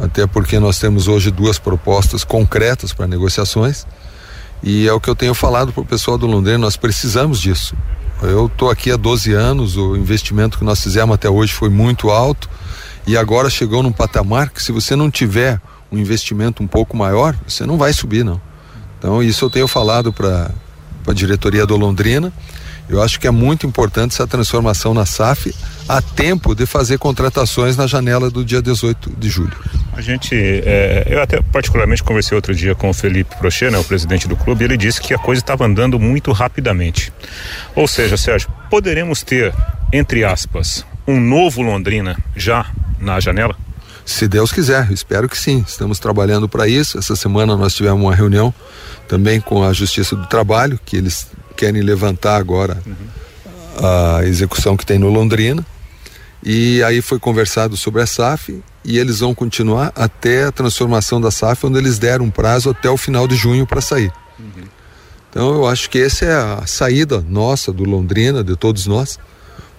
até porque nós temos hoje duas propostas concretas para negociações, e é o que eu tenho falado para o pessoal do Londrina, nós precisamos disso. Eu estou aqui há doze anos, o investimento que nós fizemos até hoje foi muito alto, e agora chegou num patamar que, se você não tiver um investimento um pouco maior, você não vai subir, não. Então isso eu tenho falado para a diretoria do Londrina. Eu acho que é muito importante essa transformação na S A F, a tempo de fazer contratações na janela do dia dezoito de julho. A gente, é, eu até particularmente conversei outro dia com o Felipe Prochet, né, o presidente do clube, e ele disse que a coisa estava andando muito rapidamente. Ou seja, Sérgio, poderemos ter, entre aspas, um novo Londrina já na janela? Se Deus quiser, espero que sim. Estamos trabalhando para isso. Essa semana nós tivemos uma reunião também com a Justiça do Trabalho, que eles querem levantar agora uhum. a execução que tem no Londrina, e aí foi conversado sobre a S A F, e eles vão continuar até a transformação da S A F, onde eles deram um prazo até o final de junho para sair. Uhum. Então eu acho que essa é a saída nossa do Londrina, de todos nós,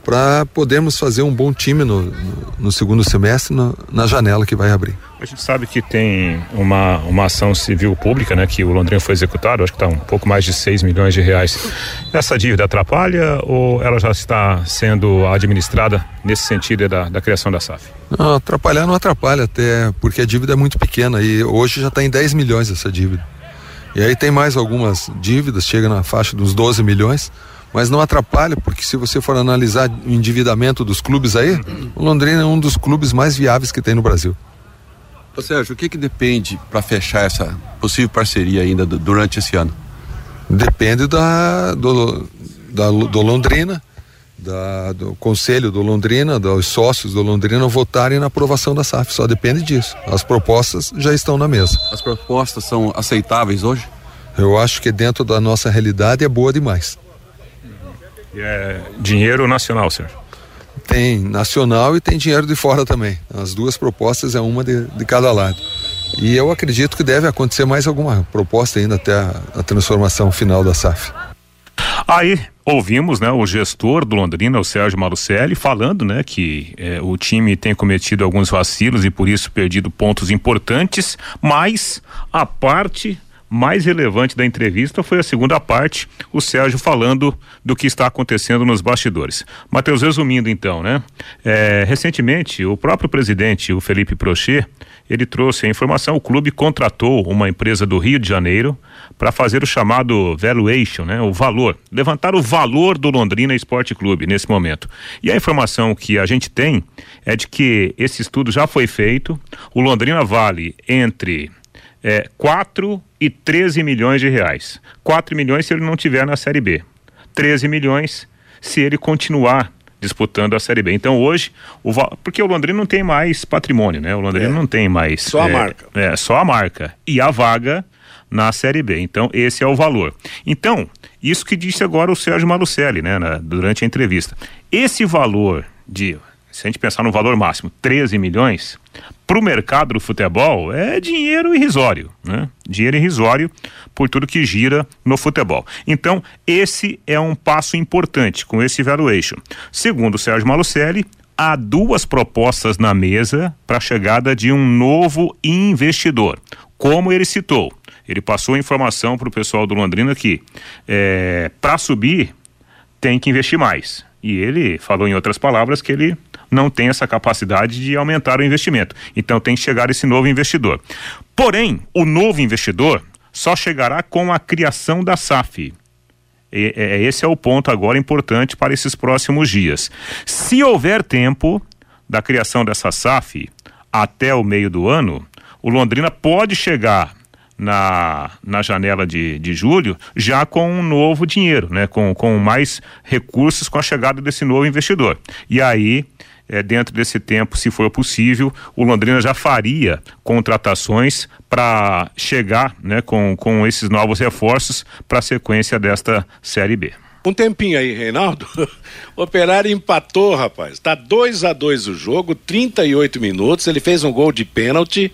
para podermos fazer um bom time no, no, no segundo semestre, no, na janela que vai abrir. A gente sabe que tem uma, uma ação civil pública, né, que o Londrina foi executado, acho que está um pouco mais de seis milhões de reais. Essa dívida atrapalha ou ela já está sendo administrada nesse sentido da, da criação da S A F? Não, atrapalhar não atrapalha, até porque a dívida é muito pequena, e hoje já está em dez milhões essa dívida. E aí tem mais algumas dívidas, chega na faixa dos doze milhões, mas não atrapalha, porque se você for analisar o endividamento dos clubes aí, o Londrina é um dos clubes mais viáveis que tem no Brasil. Ô Sérgio, o que que depende para fechar essa possível parceria ainda do, durante esse ano? Depende da, do, da, do Londrina, da, do Conselho do Londrina, dos sócios do Londrina votarem na aprovação da S A F, só depende disso. As propostas já estão na mesa. As propostas são aceitáveis hoje? Eu acho que dentro da nossa realidade é boa demais. É dinheiro nacional, Sérgio? Tem nacional e tem dinheiro de fora também. As duas propostas, é uma de, de cada lado. E eu acredito que deve acontecer mais alguma proposta ainda até a, a transformação final da S A F. Aí ouvimos, né, o gestor do Londrina, o Sérgio Malucelli, falando, né, que eh, o time tem cometido alguns vacilos e por isso perdido pontos importantes, mas a parte mais relevante da entrevista foi a segunda parte, o Sérgio falando do que está acontecendo nos bastidores. Matheus, resumindo então, né? É, recentemente, o próprio presidente, o Felipe Prochet, ele trouxe a informação, o clube contratou uma empresa do Rio de Janeiro para fazer o chamado valuation, né? O valor, levantar o valor do Londrina Esporte Clube nesse momento. E a informação que a gente tem é de que esse estudo já foi feito, o Londrina vale entre É, quatro e treze milhões de reais. quatro milhões se ele não tiver na Série B. treze milhões se ele continuar disputando a Série B. Então hoje, o, porque o Londrina não tem mais patrimônio, né? O Londrina é. não tem mais. Só é, a marca. É, só a marca. E a vaga na Série B. Então esse é o valor. Então, isso que disse agora o Sérgio Malucelli, né? Na, durante a entrevista. Esse valor de, se a gente pensar no valor máximo, treze milhões, para o mercado do futebol é dinheiro irrisório, né? Dinheiro irrisório por tudo que gira no futebol. Então, esse é um passo importante com esse valuation. Segundo o Sérgio Malucelli, há duas propostas na mesa para a chegada de um novo investidor. Como ele citou, ele passou a informação para o pessoal do Londrina que é, para subir tem que investir mais. E ele falou, em outras palavras, que ele não tem essa capacidade de aumentar o investimento. Então tem que chegar esse novo investidor. Porém, o novo investidor só chegará com a criação da S A F. E, é, esse é o ponto agora importante para esses próximos dias. Se houver tempo da criação dessa S A F até o meio do ano, o Londrina pode chegar na, na janela de, de julho já com um novo dinheiro, né? Com, com mais recursos com a chegada desse novo investidor. E aí, é, dentro desse tempo, se for possível, o Londrina já faria contratações para chegar, né, com, com esses novos reforços para a sequência desta Série B. Um tempinho aí, Reinaldo. O Operário empatou, rapaz. Tá dois a dois o jogo, trinta e oito minutos. Ele fez um gol de pênalti,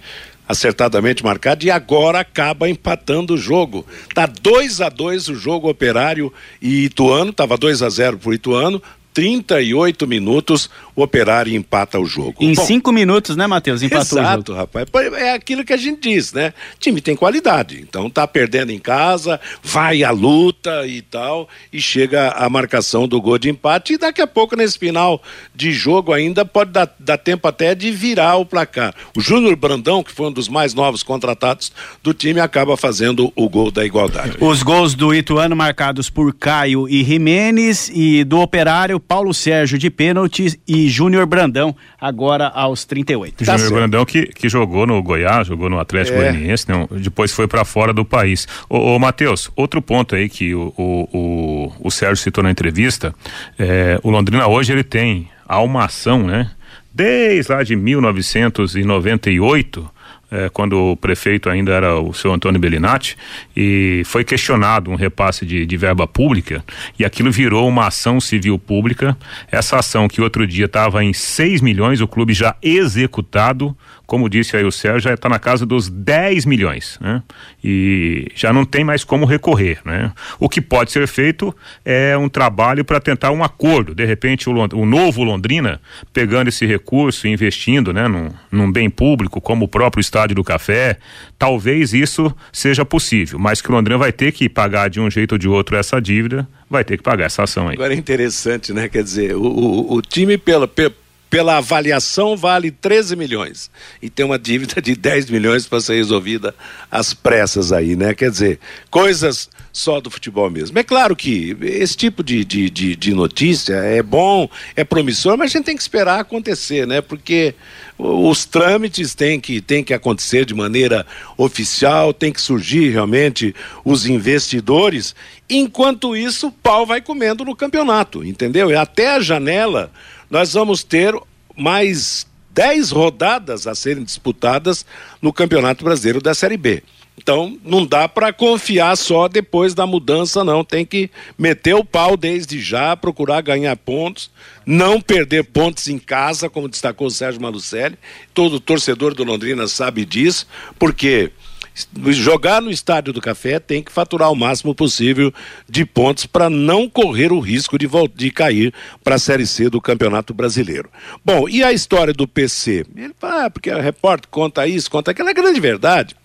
acertadamente marcado, e agora acaba empatando o jogo. Tá dois a dois o jogo, Operário e Ituano, tava dois a zero pro Ituano, trinta e oito minutos, o Operário empata o jogo. Em Bom, cinco minutos, né, Matheus? Empatou exato, o jogo. Rapaz. É aquilo que a gente diz, né? O time tem qualidade, então tá perdendo em casa, vai à luta e tal, e chega a marcação do gol de empate, e daqui a pouco, nesse final de jogo ainda, pode dar, dar tempo até de virar o placar. O Júnior Brandão, que foi um dos mais novos contratados do time, acaba fazendo o gol da igualdade. Os gols do Ituano marcados por Caio e Jimenez, e do Operário, Paulo Sérgio de pênaltis e Júnior Brandão, agora aos trinta e oito. Tá Júnior Brandão que, que jogou no Goiás, jogou no Atlético Goianiense, é. né? Depois foi para fora do país. Ô, ô Matheus, outro ponto aí que o, o, o, o Sérgio citou na entrevista, é, o Londrina hoje ele tem a uma ação, né? Desde lá de mil novecentos e noventa e oito, É, quando o prefeito ainda era o senhor Antônio Bellinati, e foi questionado um repasse de, de verba pública, e aquilo virou uma ação civil pública. Essa ação que outro dia estava em seis milhões, o clube já executado, como disse aí o Sérgio, já está na casa dos dez milhões, né? E já não tem mais como recorrer, né? O que pode ser feito é um trabalho para tentar um acordo, de repente o, Lond- o novo Londrina pegando esse recurso e investindo, né, num, num bem público como o próprio Estado Estádio do Café, talvez isso seja possível, mas que o Londrina vai ter que pagar de um jeito ou de outro essa dívida, vai ter que pagar essa ação aí. Agora é interessante, né? Quer dizer, o, o, o time pela... Pe... pela avaliação vale treze milhões e tem uma dívida de dez milhões para ser resolvida às pressas aí, né? Quer dizer, coisas só do futebol mesmo. É claro que esse tipo de, de, de, de notícia é bom, é promissor, mas a gente tem que esperar acontecer, né? Porque os trâmites têm que, têm que acontecer de maneira oficial, tem que surgir realmente os investidores. Enquanto isso, o pau vai comendo no campeonato, entendeu? E até a janela nós vamos ter mais dez rodadas a serem disputadas no Campeonato Brasileiro da Série B. Então, não dá para confiar só depois da mudança, não. Tem que meter o pau desde já, procurar ganhar pontos, não perder pontos em casa, como destacou o Sérgio Malucelli. Todo torcedor do Londrina sabe disso, porque jogar no Estádio do Café tem que faturar o máximo possível de pontos para não correr o risco de, vol- de cair para a Série C do Campeonato Brasileiro. Bom, e a história do P C? Ele fala, ah, porque o repórter conta isso, conta aquilo. A grande verdade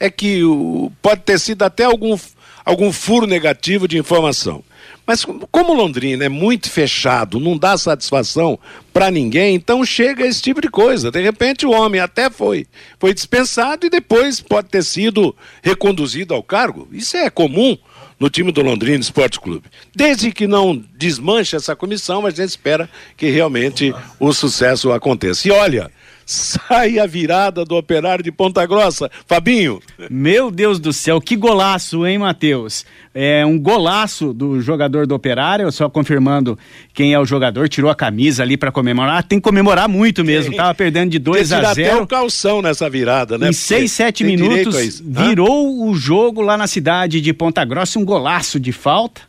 é que o, pode ter sido até algum, algum furo negativo de informação. Mas como Londrina é muito fechado, não dá satisfação para ninguém, então chega esse tipo de coisa. De repente o homem até foi, foi dispensado e depois pode ter sido reconduzido ao cargo. Isso é comum no time do Londrina Esporte Clube. Desde que não desmanche essa comissão, a gente espera que realmente o sucesso aconteça. E olha, sai a virada do Operário de Ponta Grossa, Fabinho. Meu Deus do céu, que golaço, hein, Matheus? É um golaço do jogador do Operário, só confirmando quem é o jogador, tirou a camisa ali pra comemorar. Ah, tem que comemorar muito mesmo, tem, tava perdendo de dois a zero. Tirar até o calção nessa virada, né? Em seis, sete minutos, virou o jogo lá na cidade de Ponta Grossa, um golaço de falta.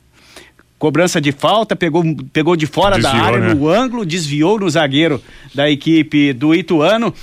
Cobrança de falta, pegou, pegou de fora desviou, da área, né? No ângulo, desviou no zagueiro da equipe do Ituano.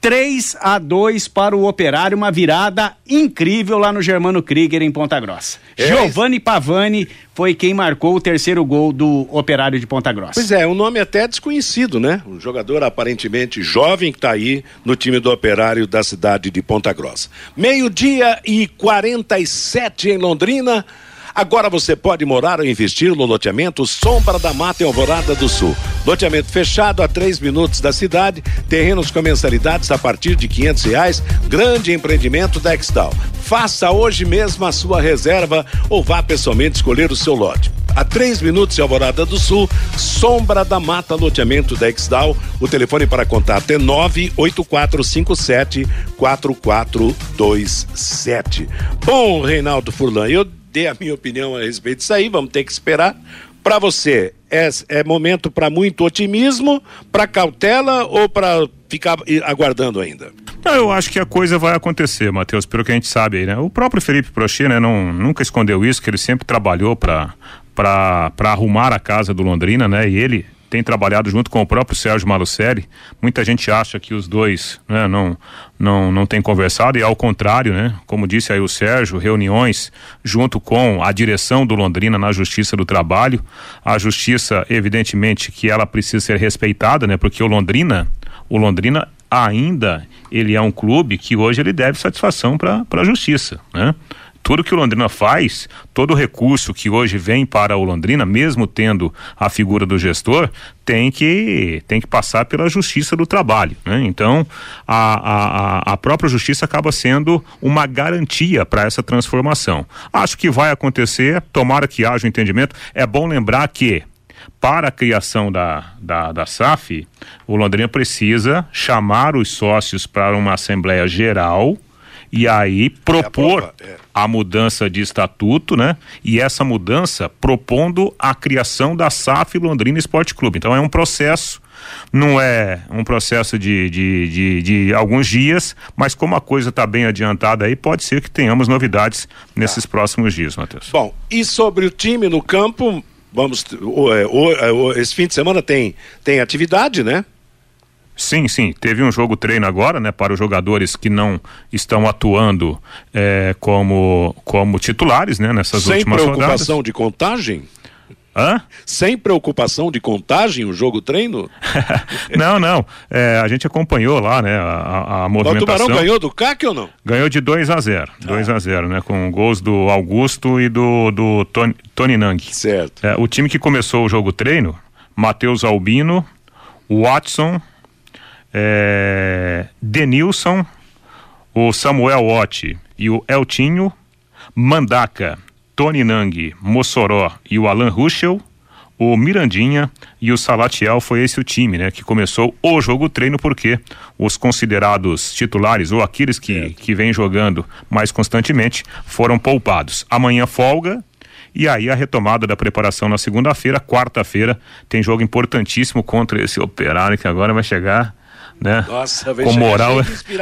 três a dois para o Operário, uma virada incrível lá no Germano Krieger em Ponta Grossa. É. Giovanni Pavani foi quem marcou o terceiro gol do Operário de Ponta Grossa. Pois é, um nome até desconhecido, né? Um jogador aparentemente jovem que tá aí no time do Operário da cidade de Ponta Grossa. Meio-dia e quarenta e sete em Londrina. Agora você pode morar ou investir no loteamento Sombra da Mata em Alvorada do Sul. Loteamento fechado a três minutos da cidade, terrenos com mensalidades a partir de quinhentos reais, grande empreendimento da Extal. Faça hoje mesmo a sua reserva ou vá pessoalmente escolher o seu lote. A três minutos de Alvorada do Sul, Sombra da Mata, loteamento da Exdal. O telefone para contato é nove oito quatro cinco sete quatro quatro dois sete. Bom, Reinaldo Furlan, eu dei a minha opinião a respeito disso aí, vamos ter que esperar. Para você, é, é momento para muito otimismo, para cautela ou para ficar aguardando ainda? Não, eu acho que a coisa vai acontecer, Matheus, pelo que a gente sabe aí, né? O próprio Felipe Prochet, né, não, nunca escondeu isso, que ele sempre trabalhou para para arrumar a casa do Londrina, né? E ele tem trabalhado junto com o próprio Sérgio Malucelli. Muita gente acha que os dois, né, não, não, não tem conversado, e ao contrário, né, como disse aí o Sérgio, reuniões junto com a direção do Londrina na Justiça do Trabalho. A Justiça, evidentemente, que ela precisa ser respeitada, né, porque o Londrina, o Londrina ainda, ele é um clube que hoje ele deve satisfação para a Justiça, né? Tudo que o Londrina faz, todo o recurso que hoje vem para o Londrina, mesmo tendo a figura do gestor, tem que, tem que passar pela Justiça do Trabalho, né? Então, a, a, a própria Justiça acaba sendo uma garantia para essa transformação. Acho que vai acontecer, tomara que haja um entendimento. É bom lembrar que, para a criação da, da, da S A F, o Londrina precisa chamar os sócios para uma Assembleia Geral e aí propor é a, prova, é. a mudança de estatuto, né? E essa mudança propondo a criação da S A F Londrina Esporte Clube. Então é um processo, não é um processo de, de, de, de alguns dias, mas como a coisa está bem adiantada aí, pode ser que tenhamos novidades nesses ah. próximos dias, Matheus. Bom, e sobre o time no campo, vamos, o, o, o, esse fim de semana tem, tem atividade, né? Sim, sim, teve um jogo treino agora, né, para os jogadores que não estão atuando é, como, como titulares, né, nessas Sem últimas rodadas. Sem preocupação de contagem? Hã? Sem preocupação de contagem o jogo treino? Não, não, é, a gente acompanhou lá, né, a, a movimentação. O Tubarão ganhou do C A C ou não? Ganhou de dois a zero, dois a zero, né, com gols do Augusto e do, do Tony, Tony Nang. Certo. É, o time que começou o jogo treino, Matheus Albino, Watson, É, Denilson, o Samuel Otti e o Eltinho, Mandaca, Tony Nang, Mossoró e o Alan Ruschel, o Mirandinha e o Salatiel. Foi esse o time, né, que começou o jogo treino, porque os considerados titulares, ou aqueles que, é. que vêm jogando mais constantemente, foram poupados. Amanhã folga, e aí a retomada da preparação na segunda-feira. Quarta-feira tem jogo importantíssimo contra esse Operário, que agora vai chegar, né? Nossa, com moral,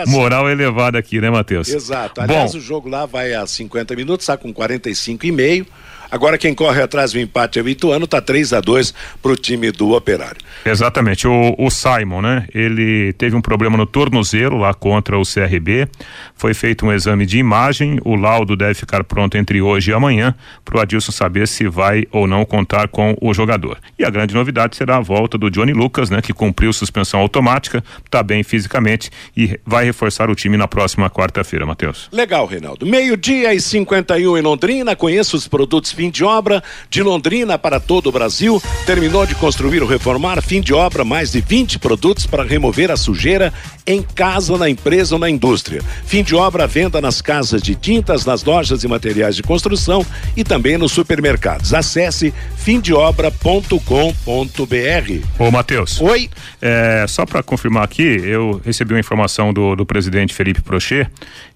moral elevada aqui, né, Matheus? Exato. Aliás, bom, o jogo lá vai a cinquenta minutos, sai com quarenta e cinco e meio. Agora quem corre atrás do empate é o Ituano, tá três a dois pro time do Operário. Exatamente, o, o Simon, né? Ele teve um problema no tornozelo lá contra o C R B, foi feito um exame de imagem, o laudo deve ficar pronto entre hoje e amanhã pro Adilson saber se vai ou não contar com o jogador. E a grande novidade será a volta do Johnny Lucas, né? Que cumpriu suspensão automática, tá bem fisicamente e vai reforçar o time na próxima quarta-feira, Matheus. Legal, Reinaldo. Meio-dia e cinquenta e um em Londrina. Conheça os produtos fim de obra de Londrina para todo o Brasil. Terminou de construir ou reformar, fim de obra, mais de vinte produtos para remover a sujeira em casa, na empresa ou na indústria. Fim de obra, venda nas casas de tintas, nas lojas e materiais de construção e também nos supermercados. Acesse fim de obra ponto com ponto b r. Ô, Matheus. Oi. É, só para confirmar aqui, eu recebi uma informação do, do presidente Felipe Prochet.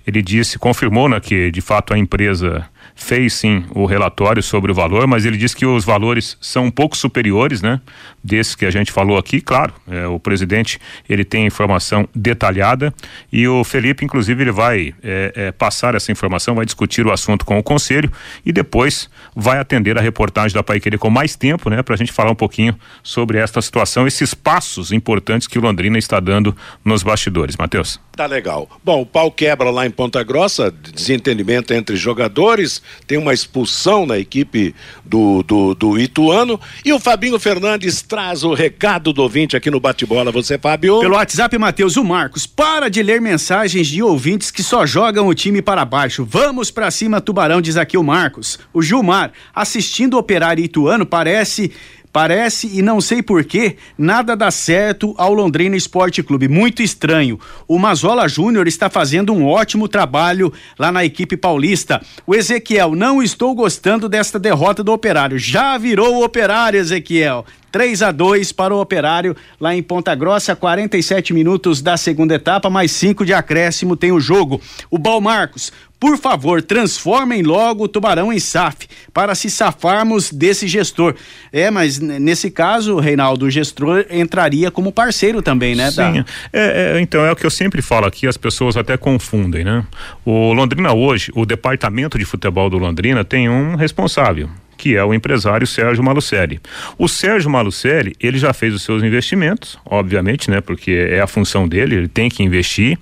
Ele disse, confirmou, né, que de fato a empresa fez sim o relatório sobre o valor, mas ele disse que os valores são um pouco superiores, né, desses que a gente falou aqui. Claro, é, o presidente, ele tem informação detalhada, e o Felipe, inclusive, ele vai é, é, passar essa informação, vai discutir o assunto com o conselho e depois vai atender a reportagem da Paiquerê com mais tempo, né, pra gente falar um pouquinho sobre esta situação, esses passos importantes que o Londrina está dando nos bastidores, Matheus. Tá legal. Bom, o pau quebra lá em Ponta Grossa, desentendimento entre jogadores, tem uma expulsão na equipe do, do, do Ituano, e o Fabinho Fernandes traz o recado do ouvinte aqui no Bate-Bola. Você, Fábio? Pelo WhatsApp, Matheus, o Marcos, para de ler mensagens de ouvintes que só jogam o time para baixo, vamos pra cima, Tubarão, diz aqui o Marcos. O Gilmar, assistindo o Operário Ituano, parece... Parece, e não sei porquê, nada dá certo ao Londrina Esporte Clube. Muito estranho. O Mazola Júnior está fazendo um ótimo trabalho lá na equipe paulista. O Ezequiel, não estou gostando desta derrota do Operário. Já virou o Operário, Ezequiel. três a dois para o Operário lá em Ponta Grossa, quarenta e sete minutos da segunda etapa, mais cinco de acréscimo tem o jogo. O Balmarcos, por favor, transformem logo o Tubarão em S A F, para se safarmos desse gestor. É, mas nesse caso, Reinaldo, o gestor entraria como parceiro também, né? Sim, é, é, então é o que eu sempre falo aqui, as pessoas até confundem, né? O Londrina hoje, o departamento de futebol do Londrina tem um responsável, que é o empresário Sérgio Malucelli. O Sérgio Malucelli, ele já fez os seus investimentos, obviamente, né? Porque é a função dele, ele tem que investir.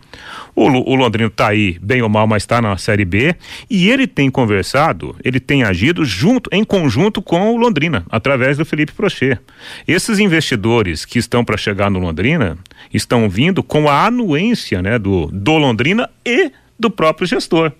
O, o Londrina está aí, bem ou mal, mas está na Série B, e ele tem conversado, ele tem agido junto, em conjunto com o Londrina, através do Felipe Prochet. Esses investidores que estão para chegar no Londrina estão vindo com a anuência, né, do, do Londrina e do próprio gestor.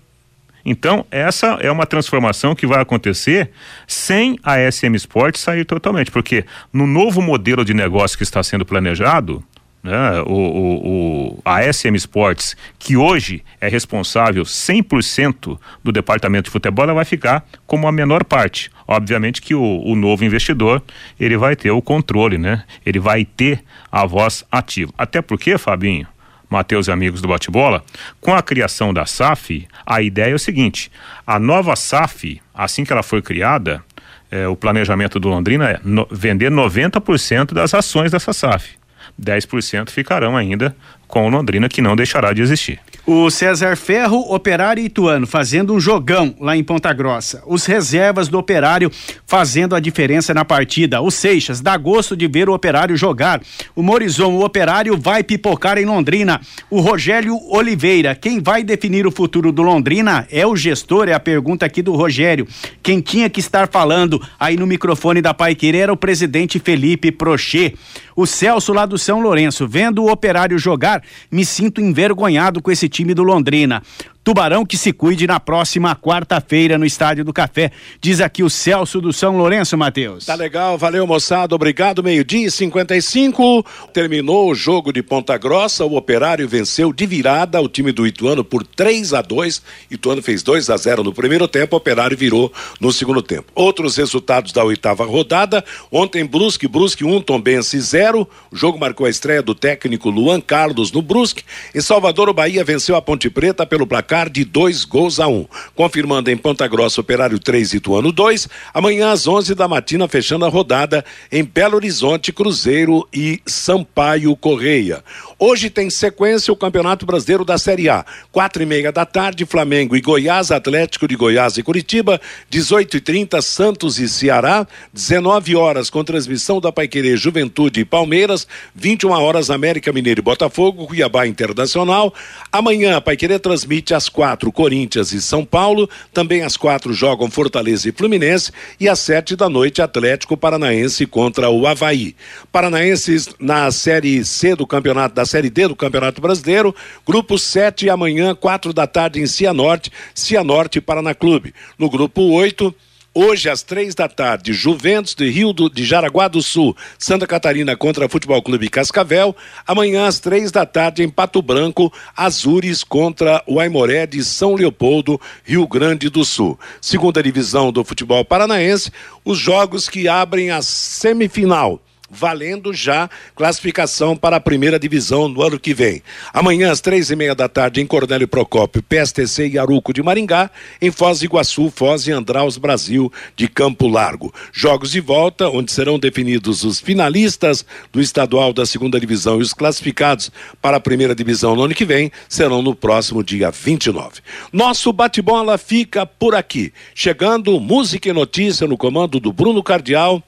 Então, essa é uma transformação que vai acontecer sem a S M Sport sair totalmente, porque no novo modelo de negócio que está sendo planejado, né, o, o, o, a S M Sports, que hoje é responsável cem por cento do departamento de futebol, ela vai ficar como a menor parte. Obviamente que o, o novo investidor, ele vai ter o controle, né? Ele vai ter a voz ativa. Até porque, Fabinho, Matheus e amigos do Bate-Bola, com a criação da S A F, a ideia é o seguinte: a nova S A F, assim que ela for criada, é, o planejamento do Londrina é no, vender noventa por cento das ações dessa S A F. dez por cento ficarão ainda com o Londrina, que não deixará de existir. O César Ferro, Operário e Ituano, fazendo um jogão lá em Ponta Grossa. Os reservas do Operário fazendo a diferença na partida. O Seixas, dá gosto de ver o Operário jogar. O Morizon, o Operário vai pipocar em Londrina. O Rogério Oliveira, quem vai definir o futuro do Londrina é o gestor, é a pergunta aqui do Rogério. Quem tinha que estar falando aí no microfone da Paiquerê era o presidente Felipe Prochet. O Celso lá do São Lourenço, vendo o Operário jogar, me sinto envergonhado com esse time do Londrina. Tubarão que se cuide na próxima quarta-feira no Estádio do Café, diz aqui o Celso do São Lourenço, Matheus. Tá legal, valeu moçada, obrigado, meio-dia e cinquenta e cinco, terminou o jogo de Ponta Grossa, o Operário venceu de virada o time do Ituano por três a dois, Ituano fez dois a zero no primeiro tempo, o Operário virou no segundo tempo. Outros resultados da oitava rodada, ontem Brusque, Brusque um, Tombense zero, o jogo marcou a estreia do técnico Luan Carlos no Brusque. Em Salvador, o Bahia venceu a Ponte Preta pelo placar de dois gols a um, confirmando em Ponta Grossa, Operário três, Ituano dois. Amanhã às onze da matina, fechando a rodada em Belo Horizonte, Cruzeiro e Sampaio Correia. Hoje tem sequência o Campeonato Brasileiro da Série A, quatro e meia da tarde, Flamengo e Goiás, Atlético de Goiás e Curitiba, dezoito e trinta, Santos e Ceará, dezenove horas com transmissão da Paiquerê, Juventude e Palmeiras, vinte e uma horas, América Mineiro e Botafogo, Cuiabá Internacional. Amanhã a Paiquerê transmite a às quatro, Corinthians e São Paulo, também às quatro jogam Fortaleza e Fluminense, e às sete da noite Atlético Paranaense contra o Avaí. Paranaenses na série C do campeonato, da série D do Campeonato Brasileiro, grupo sete, amanhã, quatro da tarde em Cianorte, Cianorte Paraná Clube. No grupo oito, hoje às três da tarde, Juventus de Rio do, de Jaraguá do Sul, Santa Catarina contra Futebol Clube Cascavel. Amanhã às três da tarde em Pato Branco, Azures contra o Aimoré de São Leopoldo, Rio Grande do Sul. Segunda divisão do futebol paranaense, os jogos que abrem a semifinal, valendo já classificação para a primeira divisão no ano que vem. Amanhã às três e meia da tarde em Cornélio Procópio, P S T C e Aruco de Maringá, em Foz do Iguaçu, Foz e Andraus Brasil de Campo Largo. Jogos de volta, onde serão definidos os finalistas do estadual da segunda divisão e os classificados para a primeira divisão no ano que vem, serão no próximo dia vinte e nove. Nosso bate-bola fica por aqui. Chegando música e notícia no comando do Bruno Cardial,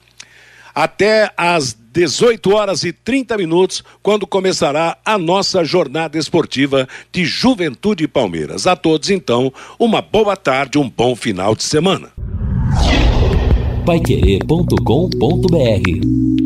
até às dezoito horas e trinta minutos, quando começará a nossa jornada esportiva de Juventude e Palmeiras. A todos, então, uma boa tarde, um bom final de semana. paiquerê ponto com ponto br